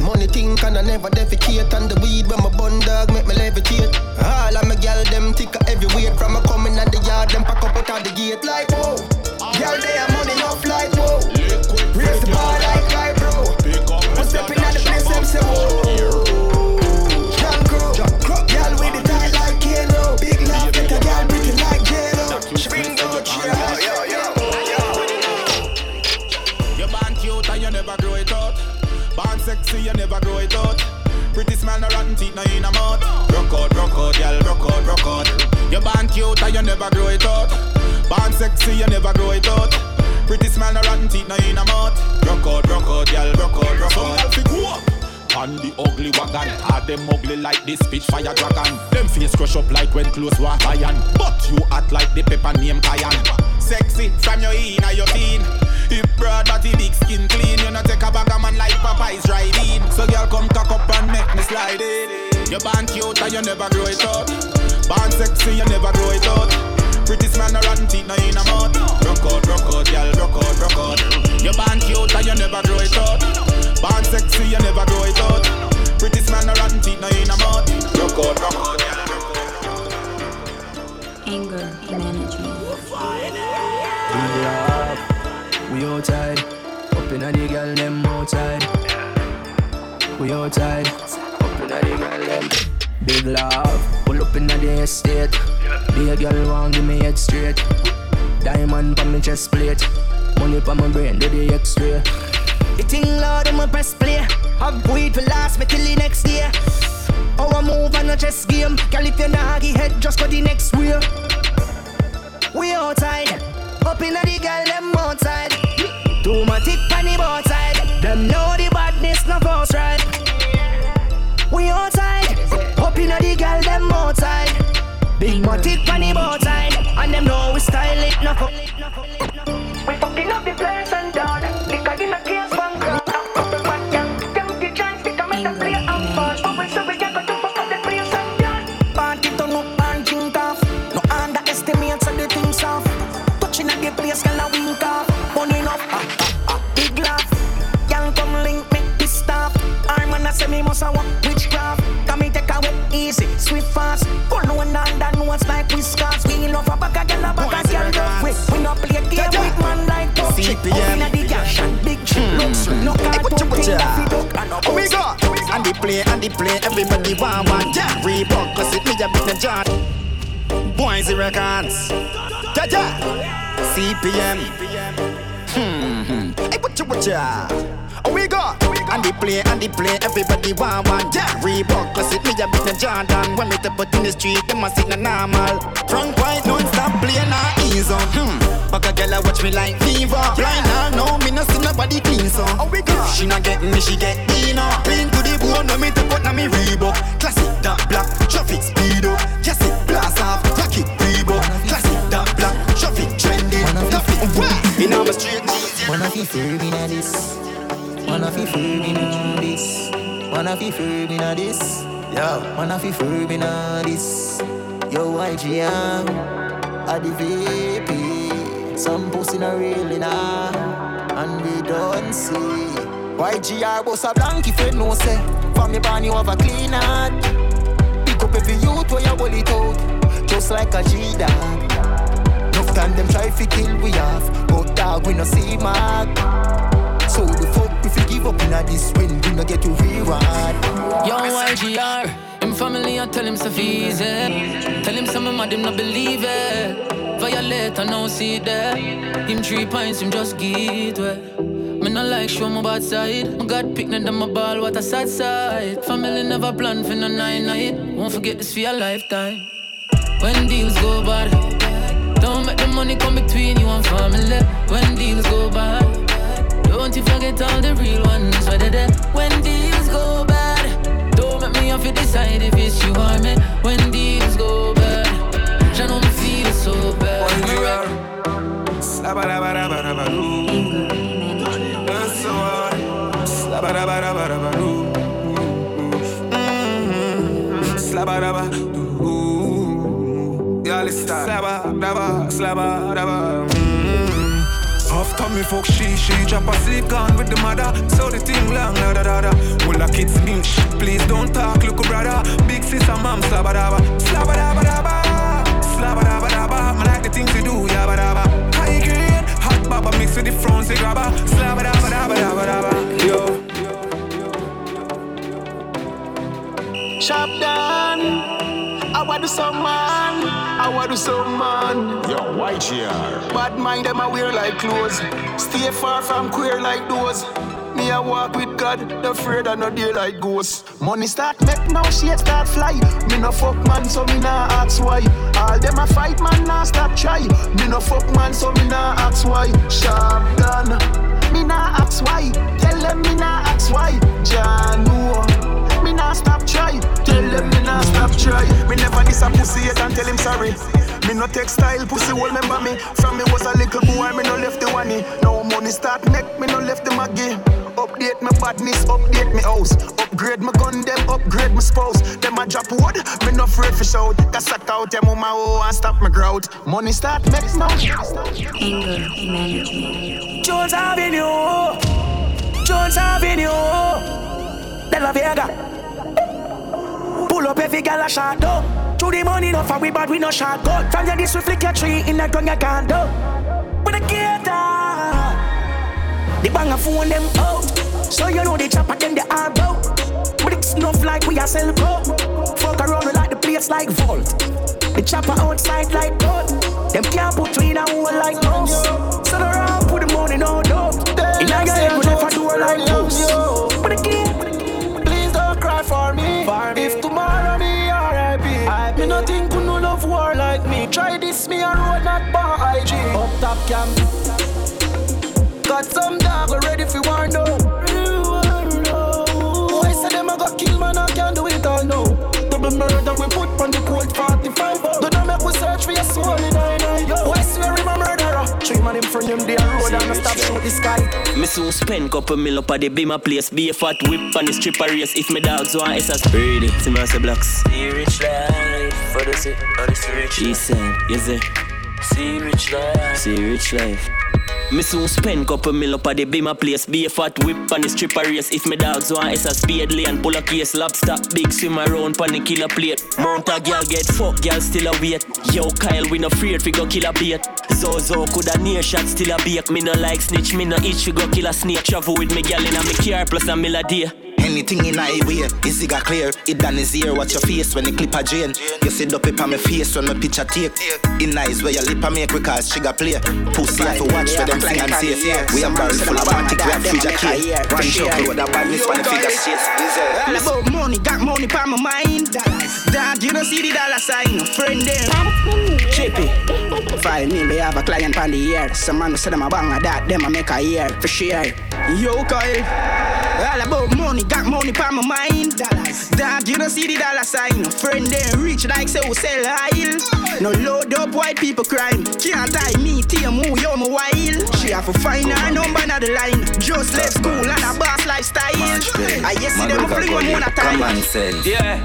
Money think and I never defecate. And the weed when my bun dog make me levitate. All of my gal them thicker every weight. From a coming at the yard, them pack up out of the gate like whoa. Gal they have money enough like whoa. Raise the bar like I bro. We stepping at the place them say whoa. Sexy, you never grow it out. Pretty smile, no rotten teeth, no in a mouth. Rock out, rock out, y'all, rock out, rock out. You born cute and you never grow it out. Born sexy, you never grow it out. Pretty smile, no rotten teeth, no in a mouth. Rock out, rock out, y'all, rock out, rock out. So y'all and the ugly wagon, are them ugly like this bitch fire dragon. Them face crush up like when clothes were iron. But you act like the pepper name Kyan. Sexy from your inner your teen. Hip broad, body big, skin clean. You know take a bag of man like Popeye's driving. So girl come cock up and make me slide it. You born cute and you never grow it out. Born sexy, you never grow it out. Pretty smile, no rotten teeth, no in a mouth. Rock out, rock out, girl, rock out, rock out. You born cute and you never grow it out. Born sexy, you never grow it out. Pretty smile, no rotten teeth, no in a mouth. Rock out, rock out, girl. Anger management. Yeah. We outside, up in a the girl them outside. We outside, up in a the girl them. Big love, pull up in a the estate. Big girl want give me head straight. Diamond pon me chest plate, money pon my brain, do the X-ray. The thing loud on my press play. Have weed for last me till the next day. Our move on a chess game. Girl if you nah give head, just go the next way. We outside, up in a the girl them outside. Too much it on the both side. Them know the badness no false right. We outside, up in a the girl them outside. Big much it on the both side. And them know we style it no fuck. We fucking up the place and down. Lick in a case one crowd. Couple fat young, them the chance to come in the play and fall. Bubble so we get go to fuck up the place and down. Party turn up and drink off. No underestimate so the things off. Touching at the place can I wink off. Say me must a walk witchcraft. Come me take away easy, swift fast. Go no one and that knows like we scars. We love a bag a girl, a bag a girl. We we no play game with man like pop shit. We inna the cash and big shit. Looks no cartoon thing that we look and no bullshit. And the play and the play, everybody want one. Yeah, Reebok cause it me a bit no jar. Boys in records. Yeah yeah. C P M. Hmm. Hey what you what ya? We got and the play and the play, everybody want one. Yeah, Reebok cause it me a bit of Jordan. When me step out in the street, them a sit na normal. Drunk white non-stop play na ease on. Hmm, fuck a girl a watch me like fever. Blind now, no, me no see nobody clean so. Oh we got she not get me, she get Dino. Clean to the bone, no me step out na me Reebok. Classic that black, traffic speedo. Just it blast off, rock it Reebok. Classic that black, traffic trending. Traffic wah, in our street. One of you feel me na this. Wanna fi firm inna this, wanna fi firm inna this, yeah. Wanna fi firm inna this. Yo, I G M, I the V P. Some pussy no real inna, and we don't see. Y G R boss a blanky friend no say. For me born you have a clean heart. Pick up every youth where you hold it out, just like a G dog. Enough time them try fi kill we off, but dog we no see mark. So the fuck if you give up in a this when we no get to reward. Yo, Y G R, him family I tell him so easy. Tell him some mad him not believe it. Violate I now see that. Him three pints him just get wet. Me no like show my bad side. My God picked them my ball, what a sad sight. Family never plan for no nine night. Won't forget this for your lifetime. When deals go bad, don't make the money come between you and family. When deals go bad, don't you forget all the real ones where they there. When deals go bad, don't make me have to decide if it's you or me. When deals go bad, I know me feel so bad. When we are Slabarabarabarabaroo. That's so hard. Slabarabarabarabaroo. Slabarabaroo. Y'all is Slabaraba, Slabaraba. After me fuck she, she chop asleep, gone with the mother. So the thing long, la da da da. Well, the kids mean shh, please don't talk, look brother. Big sister, mom, slabadaba, slabadaba, slabadaba, slabadaba. I like the things you do, yabba dabba. High grade, hot baba mixed with the frowns, you grabba, slabadaba, dabba, dabba, yo. Chop down, I want to some man, I want to some man. Yo, Y G R. Bad mind them I wear like clothes. Stay far from queer like those. Me I walk with God, the afraid of no day like ghosts. Money start make now shit start fly. Me no fuck man, so me nah ask why. All them a fight man, nah stop try. Me no fuck man, so me nah ask why. Sharp done, me nah ask why. Tell them me nah ask why. Janu. Me nah stop try, tell them me nah stop try. Me never diss a pussy yet and tell him sorry. Me no textile pussy, will remember me. From me was a little boy, me no left the one. Now money start make, me no left the Maggie. Update my badness, update me house. Upgrade my gun, them upgrade my spouse. Them a drop wood, me no afraid for shout. Cause I out them on my hoe and stop my growth. Money start make now. Anger, humanity. Jones Avenue, Jones Avenue, De La Vega. Pull up every girl a shot up. To the money no for we bad we no shot gun. From your this we flick your tree in a gun you can't do. With a gator, the bang a phone them out. So you know the chopper them they are out. But it's enough like we are sell out. Fuck around we like the place like vault. The chopper outside like gold. Them can't put three in a hole like house. So the round put the money no doubt. In a game we never do it like house. With a gator, please don't cry for me. For me. If nothing could no love war like me. Try this, me a road, not bar I G. Up top camp. Got some dog already if you want to know. Why say them I got killed, man, I can't do it all now. Double murder we put on the cold forty-five. Don't make we search for your soul in I night. Why swear him a murderer? Three man in front of him, they road and I stop shoot the sky. Me so spend couple mil up at the beam a place. Be a fat whip on the strip a race. If me dogs want it's a spread it. See me as a blocks. Be rich like what is it? What is rich life? He said, is it? See rich life. See rich life. Me soon spend couple mil up at the beam a place. Be a fat whip on the strip a race. If me dogs want it's a speed lane. Pull a case, lobster, big swim around pan the killer plate. Mount a girl get fucked, girl still a wait. Yo Kyle, we no afraid we go kill a bait. Zozo could a near shot still a bake. Me no like snitch, me no itch, we go kill a snake. Travel with me girl in a me car plus a mill a day. Anything in I wear, is it got clear? It done his ear, watch your face when the clip a drain. You see the paper on my face when my picture take. In eyes where your lip a make, because she got play. Pussy have to watch where them sing and say. We a barrel full of antics, we a fridge a cake. Run shop road, a badness when the figure shakes. All about money, got money pa my mind. Dog, you don't see the dollar sign, friend them. Chippy, find me, they have a client pan the ear. Some man who say them a bang a that, them a make a ear. For sure. Yo, Kyle. All about money, got money pa my mind. Dollars. Dog, you don't see the dollar sign. Friend them rich like say we sell oil. No load up white people crime. Can't tie me, team who yo my while. She have to find her number on the line. Just left school and a boss lifestyle. I yes see them a fling one at a time. Yeah,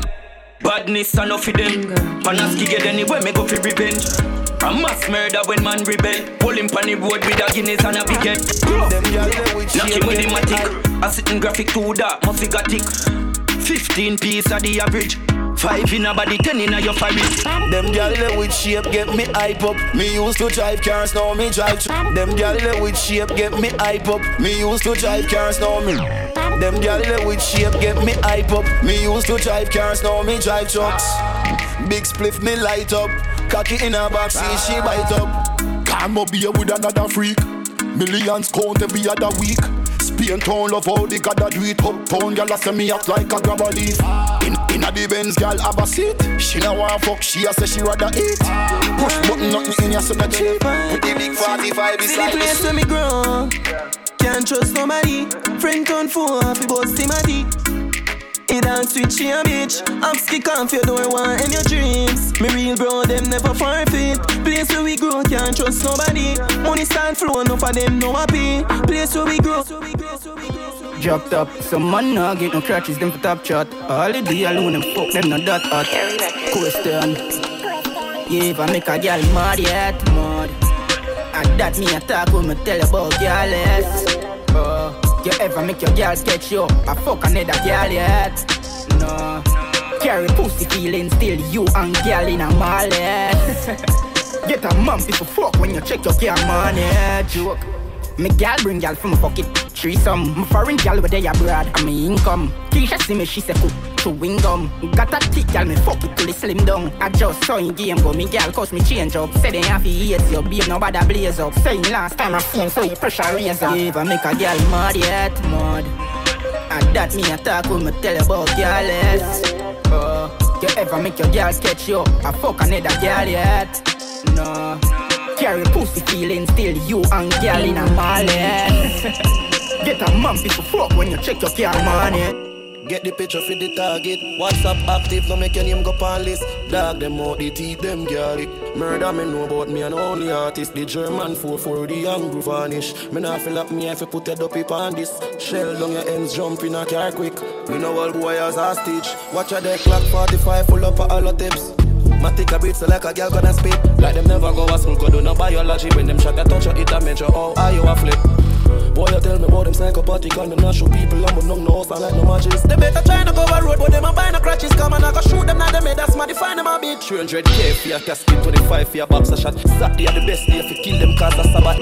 badness and off of them. Panaski get anywhere, me go for revenge. A mass murder when man rebel. Pull him pan the road with a Guinness and a picket. Knock him with him a tick. A sitting graphic to that, must be got tick. Fifteen piece at the average. Five in a body, ten in a your fabric. Them gyal with shape get me hype up. Me used to drive cars, now me drive. Them gyal with shape get me hype up. Me used to drive cars, now me. Them gyal with shape get me hype up. Me used to drive cars, now me drive trucks. Big spliff me light up. Cocky in a box, see she bite up. Come up here with another freak. Millions count every other week. Spain town love how they gotta do it. Uptown girl a say me act like a grab a leaf. In, in a the Benz girl have a seat. She no want fuck, she a say she rather eat. Push button nothing in your so that cheap. With the big forty-five is like this. Where me grow, can't trust nobody. Friend turn fool, fi boss him a dick. He dance with she a bitch. Obstacle come if you don't want in your dreams. Me real bro, them never forfeit. Place where we grow, can't trust nobody. Money stand flow, no for them no happy. Place where we grow. Dropped up, some man now get no crutches, them for top shot. All the day alone, them fuck them not that hot. Question. Yeah, if I make a girl mad yet, mad. And that me a talk when me tell you about girl yet. Oh, you ever make your girl sketch you up? I fuck another girl yet? No. Carry pussy feelings till you and girl in a mallet. Get a mum people fuck when you check your care money joke. Me gal bring gal from my pocket. Threesome, my foreign gal where they abroad. And my income. Keisha see me, she say cook chewing gum. Got a thick gal, me fuck it till it slim down. I just saw in game go, me gal cause me change up. Say they have to hate your babe, nobody blaze up. Saying last time I seen, so you pressure raise up. Never make a gal mad yet, mad. And that me a talk when me tell about gallets. Oh, you ever make your gal catch you up? I fuck another gal yet? No. Carry pussy feeling till you and girl in a mallet. Get a mum people fuck when you check your car money. Get the picture for the target. WhatsApp active, don't make your name go pan list. Dog them out, they teeth them girl. Murder me know about me and only artist. The German four four, the young groove vanish. Me not feel like me if you put a dopey pan this. Shell down your ends, jump in a car quick. We know all boys are stitch. Watch a deck clock forty-five full up of all the tips. Ma take a beat so like a girl gonna speak. Like them never go to school, go do no biology. When them shot a touch you, it a mention, oh, are you a flip? Boy, you tell me about them psychopathic and them not show people. I'm gonna no house and like no matches. They better try to go a road, but them a buy no crutches. Come and I go shoot them, now they made us mad, define them a bit. three hundred k for your casket, twenty-five for your boxer shot. Saturday are the best day if you kill them cause a sabbat.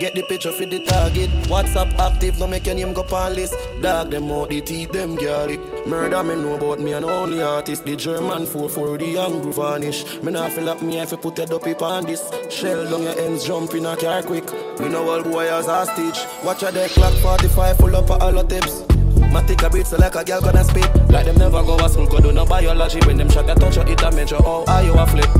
Get the picture for the target. WhatsApp active, don't make your name go pan list. Dog them out, they teeth them girl. Murder me know about me and only artist. The German four four, the young groove vanish. Me not feel like me if you put a dopey pan this. Shell down your ends, jump in a car quick. We know all boys are stitch. Watch a deck clock forty-five full up of all the tips. Ma take a beat so like a girl gonna speak. Like them never go to school, go do no biology. When them shot a touch you, it a mention, oh, are you a flip?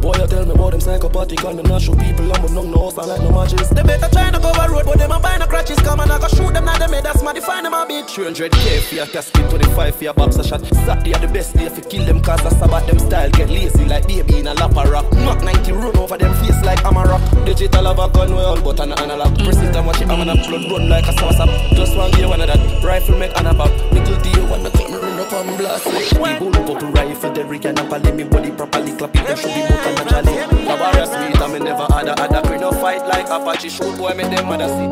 Boy, you tell me about them psychopathic and them not show people. I'm gonna no house and like no matches. They better try to go a road, but them a buy no crutches. Come and I go shoot them, now they made us mad, define them a bit. three hundred k for your casket, twenty-five for your boxer shot. Saturday are the best day if you kill them cause a sabbat. Them style get lazy like baby in a lap of rock. Knock ninety run over them face like I'm a rock. Digital have a gun, we all but an analog. Press it and watch it, I'm gonna blood run like a soursop. Just one gear, one of that, rifle make an abab. Little deal, one of them run up and blast it. They go look up to rifle, they rig and apply me body properly, clap it, they should be more. I me never had a had a no fight like Apache shoot boy me them mother see.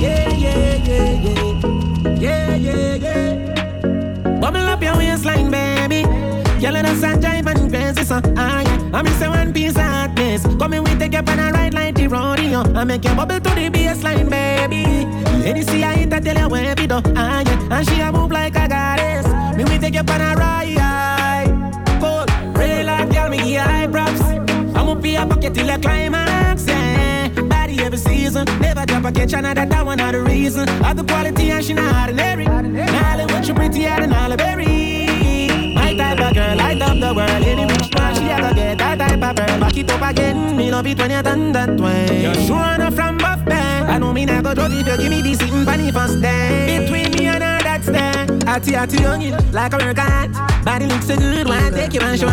Yeah yeah yeah yeah yeah yeah yeah. Bubble up your waistline, baby. Y'all let us jive and dance so high. I miss a one piece of this. Come in, we take up and I ride like the rodeo. I make you bubble to the baseline, baby. And you see I hit a tell you where we do. And she a move like a goddess. Me we take you up and I ride. Cold, real life girl, me give high props. I'm up here pocket till I climax, yeah. Body every season, never drop a catch. I know that that one not the reason. Of the quality and she not ordinary. Now what you pretty out and all berry. Type of girl, light up the world. Any rich man, she ever get that type of girl. Back it up again, me love it when you done that way. You're sure enough from buffet. I know me not go drop if you give me this eating funny first day. Between me and her, that's there. Atty, atty, youngin, like America hat. Body looks so good, why take you and show.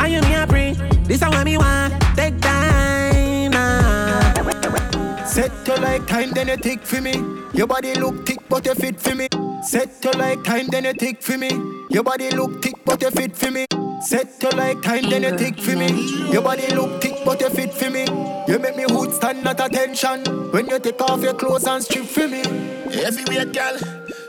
Are you me a pray? This I want me want. Take time now. Set you like time, then you take for me. Your body look thick, but you fit for me. Set you like time, then you take for me. Your body look thick, but you fit for me. Set you like time, then you take for me. Your body look thick, but you fit for me. You make me hood stand at attention when you take off your clothes and strip for me. Everywhere, girl,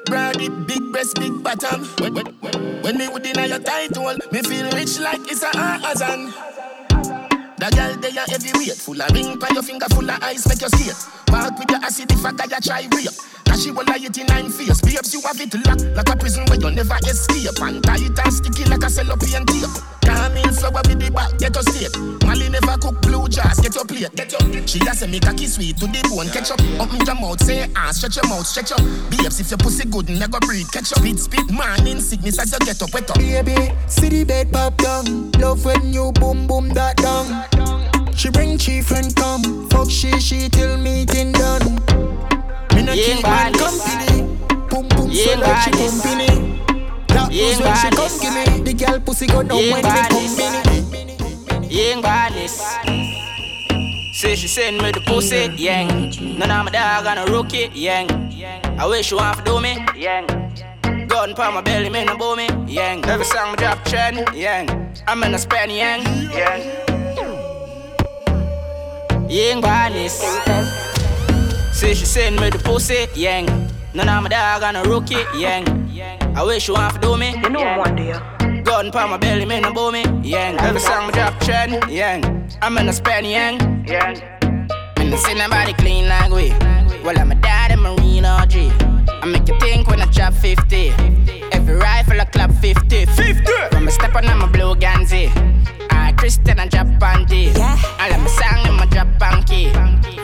braggy, big breast, big bottom. When, when, when me would deny your title, me feel rich like it's a Amazon. The girl they are everywhere, full of ring, by your finger, full of ice, make you skate. Park with your acid, if I got your try real. She will lie it in nine fears. Babes, you have it locked like a prison where you never escape. And tight and sticky like a cellophane tape. Camille flower with the back, get your steak. Molly never cook blue jars, get your plate. Get your. She has a make a kiss sweet to the bone. Catch up, open your mouth, say ass, stretch your mouth, stretch up. Babes, if your pussy good, never breathe. Catch up, it spit, man in sickness as you get up, wet up. Baby, see the bed pop down. Love when you boom boom that down. She bring she friend come. Fuck she, she till meeting done. Yeah, bad company. Boom boom, so like she company. That was when she come give me. The girl pussy go down when we company. Yeah, badness. Say she send me the pussy, yeah. None of my dog and a rookie, yeah. I wish you want to do me, yeah. gun pa my belly, man, no boom me, yang. Every song me drop trend, yang. I'm in a span, yang, yang. Yang badness. Say she send me the pussy, yang. None of my dog and a rookie, yang. I wish you want to do me. You know I'm one day. Gun pa my belly, man, no boom me, yang. Every song me drop trend, yang. I'm in a span, yang, yang. And I see nobody clean like we. Well, I'm a daddy, Marine R G. I make you think when I drop fifty. Every rifle I clap fifty. fifty! When I step on, I'm a blue Ganzi. I Christian and drop panty. Yeah. I let me sang in my drop panky.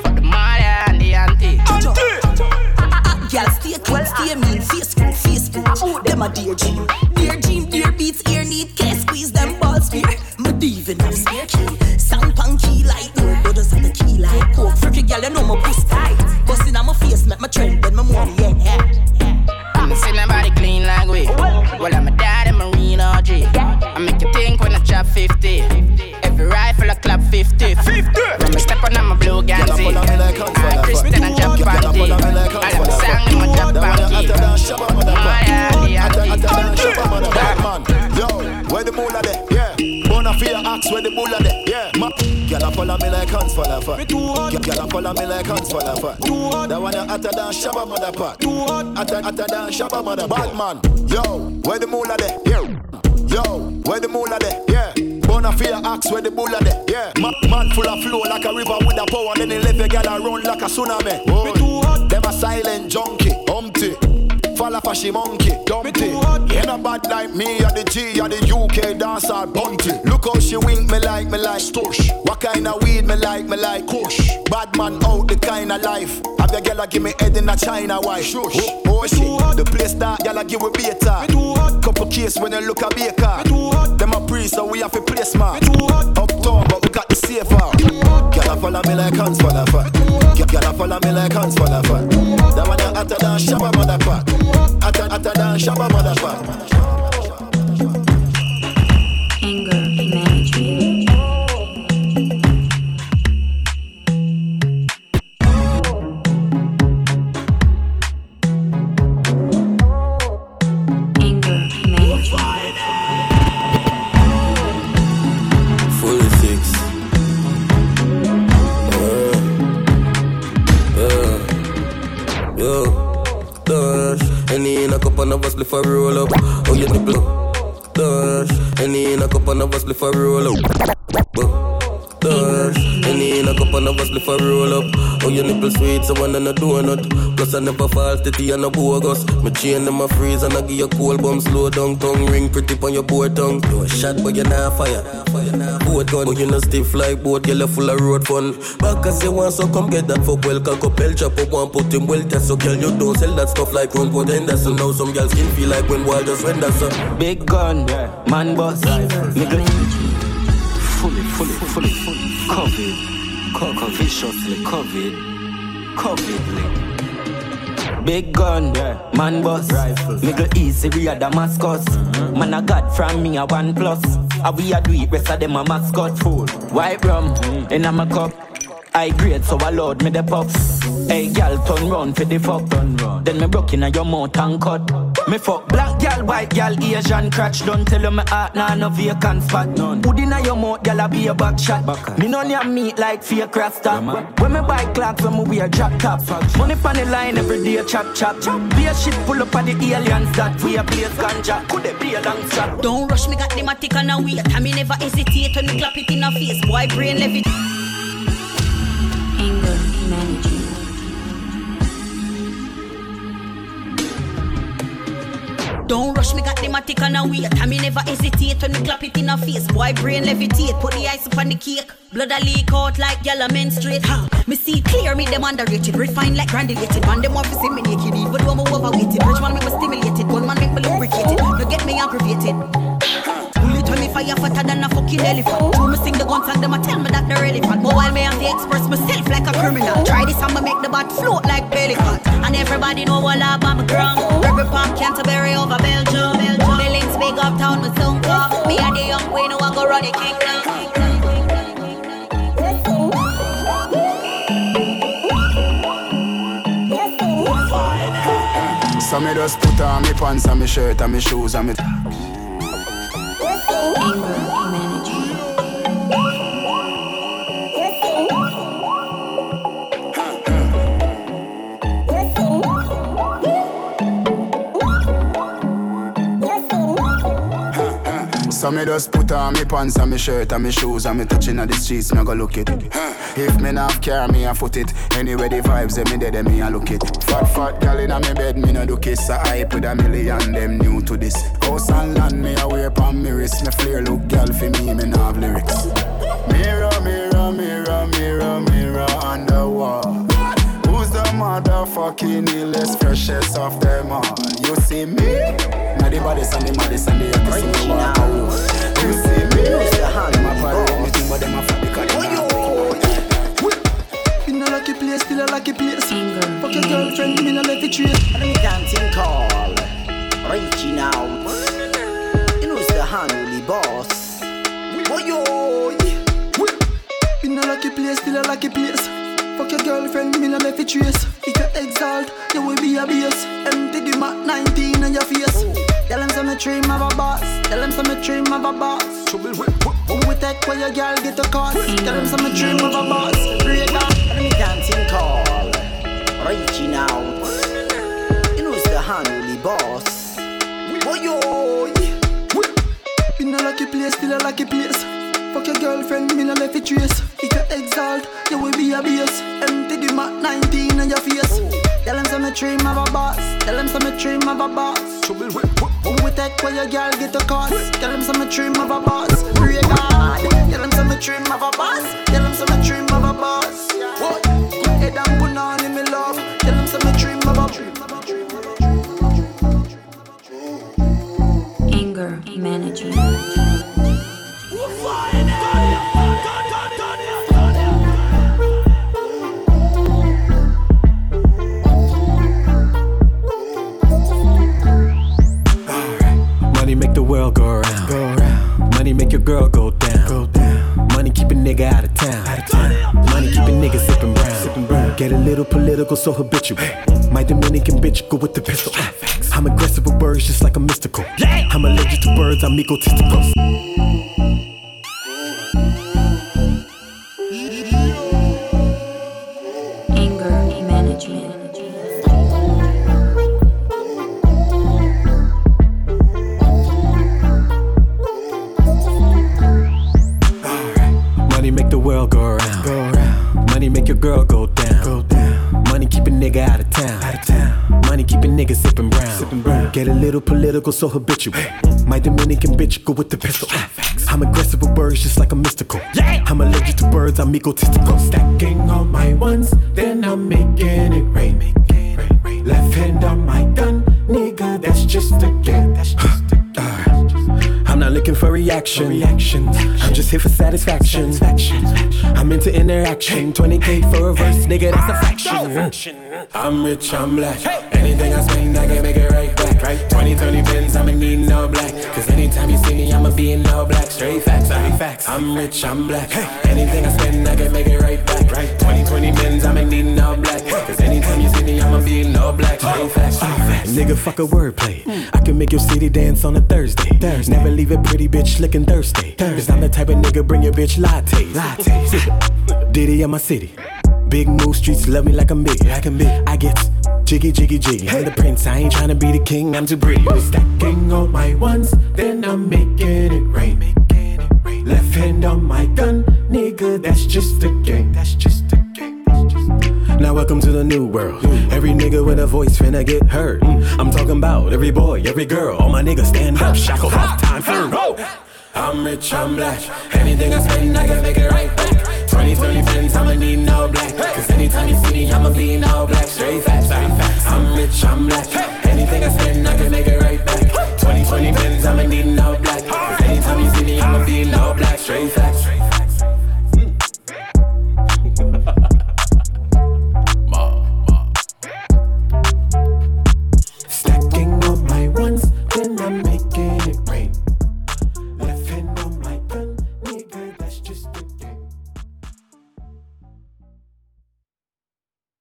For the mother and the auntie. Auntie! Y'all stay clean, stay mean. Facebook, Facebook. Oh, them a dear Jean. Dear Jean, dear beats, ear need. Can't squeeze them balls, spear. My diva now spear key. Sound panky like no brothers at the key like coke. Freaky girl, you know my pussy tight. Bustin' on my face, make my trend, then my money, yeah, yeah. I'm a see nobody clean like we. Well, I'm a daddy, Marine R G. I make you think when I chop fifty. Every rifle I clap fifty. fifty! When I step on, I'm a blue Ganzi. I'm Christian and drop panty. I love sang in my drop panty. My auntie, auntie. Yo, where the moolah there? Yeah. Bonafide axe, where the moolah there? Yeah. Gyal a follow me like hands for the fat. Gyal a follow me like hands for the fat. That one a hotter than Shabba mother pot. Hotter, hotter than Shabba mother pot. Bad man, yo, where the moolah there? Yeah. Yo, where the moolah there? Yeah. Bonafide axe, where the moolah there? Yeah. Ma- man full of flow like a river with a power. Then he left a gyal a run like a tsunami. Oh. Them a silent junkie, Humpty. Fall off a she monkey, Dumpty. Ain't a bad like me, or the G, or the U K dancer, Bunty. Look how she wink me like, me like Stush. What kind of weed me like, me like Kush. Bad man out, the kind of life. Have your girl a give me head in a China wife. Shush. Oh, oh she, the place that girl a give we beta. Couple case when you look a baker. Them a priest, so we have a place, man. Uptown, but we got the safer. Girl a follow me like hands for the fat. Girl a follow me like hands for the fat. That one you hotter than Shabba motherfucker. Atta atta da shaba motherfucker. Anger management. Anger management. Fully six. Uh, uh, yo, does. Any in a cup and a bus before roll up. Oh, you the blow. Dash. Any in a cup and a bus before roll up. Dash. Any in a cup and a bus before roll up. Oh, your nipple sweet, so one and a donut. Plus, I never fall, titty and a bogus. My chain and my freeze, and I give you cold bum, slow down, tongue ring, pretty on your poor tongue. You a shot, but you're not fire. Boat gun, but you're not stiff like boat, you're full of road fun. Back as you want, so come get that fuck well, cock up, el chop up, one put him well, test, so girl, you don't sell that stuff like one pot and that's so now some girls can feel like when wild just when that's a big gun, yeah. Man boss, nigga. Fully, fully, fully, fully, covered. Coco viciously COVID, COVID. Big gun, yeah. Man boss, rifle, Middle East, Syria, Damascus. Mm-hmm. Man a god from me a one plus. A we a do it, rest of them a mascot fool. White rum, mm-hmm. In a my cup. I grade so I load me the pops. Hey gal turn round for the fuck. Turn round. Then me broke in a your mouth and cut. Me fuck black gal, white gal, Asian crotch. Don't tell you me heart nah no vacant spot. Hood inna your mouth, gal a be a back shot. Back me none ya meat like fake rasta. Yeah, when me buy clocks, when me wear drop top. Money pon the line every day, chop chop chop. Be a shit pull up at the aliens that we a place ganja. Could it be a long shot? Don't rush me, got them a tick and a wait. I me never hesitate when me clap it in a face. Boy brain levy. Anger management. Don't rush me, got them a tick and a wait. I me never hesitate when me clap it in a face. Boy brain levitate, put the ice up on the cake. Blood a leak out like yellow menstruate. Huh. Me see clear, me them underrated. Refined like granulated. Man them want to see me naked. Even though I'm overweighted. Rich man make me stimulated. One man make me lubricated. No get me aggravated. When me fire fatter than a fucking elephant. True, me sing the guns and them a tell me that they're relevant. But while me and the express myself like a criminal. Try this and me make the bat float like belly fat. And everybody know all about my ground. River Park, Canterbury over Belgium. The links big uptown, me sunk up. Me and the young queen who a go run the kingdom. So me just put on me pants and me shirt and me shoes and me t- So me just put on me pants and me shirt and me shoes and me touching on the streets, me go look it. If me not care, me a foot it. Anyway the vibes, them me dead, them me a look it. Fat fat gal inna me bed, me no do kiss. I hype with a million, them new to this. House and land, me a wear pon me wrist. Me flare look gal for me, me nah have lyrics. Mirror, mirror, mirror, mirror, mirror on the wall. Who's the motherfucking illest, freshest of them all? You see me? Now the bodies and the maddies and the episodes walk out. You see me? Use your hand, my pal. Me think about them a fuck because they not fuck. In a lucky place, still a lucky place. Fuck your girlfriend, me no let it treat. I'm dancing call, reaching out. You know the hand only boss. Oh yo, in a lucky place, still a lucky place. Fuck your girlfriend, me no let it trace. If you exalt, you will be a base. Empty the Mac nineteen on your face. Oh. Tell them some dream of a boss. Tell them some dream of a boss. Trouble when we take where your girl get a cost. Tell them some dream of a boss. Break up. Let me dancing call, reaching out. You know it's the hand only boss. Oh yo, in a lucky place, still a lucky place. Fuck your girlfriend, me no left it trace. If you exalt, you will be a base. Empty the Mac nineteen on your face. Oh. Tell them some a dream of a boss. Tell them some a dream of a boss. Trouble when oh, we take where your girl get a cost. Tell them some a dream of a boss. Pray God. Tell them some a dream of a boss. Tell them some a dream of a boss. What? Head and put on in me love. Tell them some a dream of a dream of a dream of a dream. Anger management. World go around. Go around. Money make your girl go down. Go down. Money keep a nigga out of town. Out of town. Money keep a nigga sippin' brown. Sippin' brown. Get a little political, so habitual. Hey. My Dominican bitch go with the pistol. Facts. I'm aggressive with words, just like a mystical. Yeah. I'm allergic to birds, I'm egotistical. Get a little political, so habitual. Hey. My Dominican bitch go with the pistol. I'm aggressive with birds, just like a mystical. Yeah. I'm allergic to birds, I'm egotistical. Stacking all my ones, then I'm making it rain. Making it rain. Left hand on my gun, nigga, that's just a game. That's just a game. uh, I'm not looking for reaction. Reactions. I'm just here for satisfaction. satisfaction. I'm into interaction. twenty K for a verse, nigga, that's a fraction. I'm rich, I'm black. Anything I spend, I can make it right back. Right. twenty, thirty pins, I'ma need no black. Cause anytime you see me, I'ma be in no black. Straight facts, straight facts. I'm rich, I'm black. Hey. Anything I spend, I can make it right back. Right. twenty, twenty pins, I'ma need no black. Cause anytime you see me, I'ma be in no black. Straight facts, straight facts. Nigga, fuck a wordplay. Mm. I can make your city dance on a Thursday. Thursday. Never leave a pretty bitch looking thirsty. Thursday. Cause I'm the type of nigga, bring your bitch lattes. Lattes. Diddy in my city. Big move, streets love me like I'm big. Like I'm big. I get jiggy, jiggy, jiggy. Hey. I'm the prince, I ain't tryna be the king, I'm too pretty. Stacking all my ones, then I'm making it rain. Making it rain. Left hand on my gun, nigga, that's just a game. That's just a game. That's just a game. Now welcome to the new world. Mm. Every nigga with a voice finna get heard. Mm. I'm talking about every boy, every girl. All my niggas stand up, shackle, half time firm. I'm rich, I'm black. Anything I spend, I can make it right back. twenty, thirty friends, I'ma need no black. Cause anytime you see me, I'ma be in all black. Straight facts, straight facts. I'm rich, I'm black. Anything I spend, I can make it right back. twenty, twenty friends, I'ma need no black. Cause anytime you see me, I'ma be in all black. Straight facts.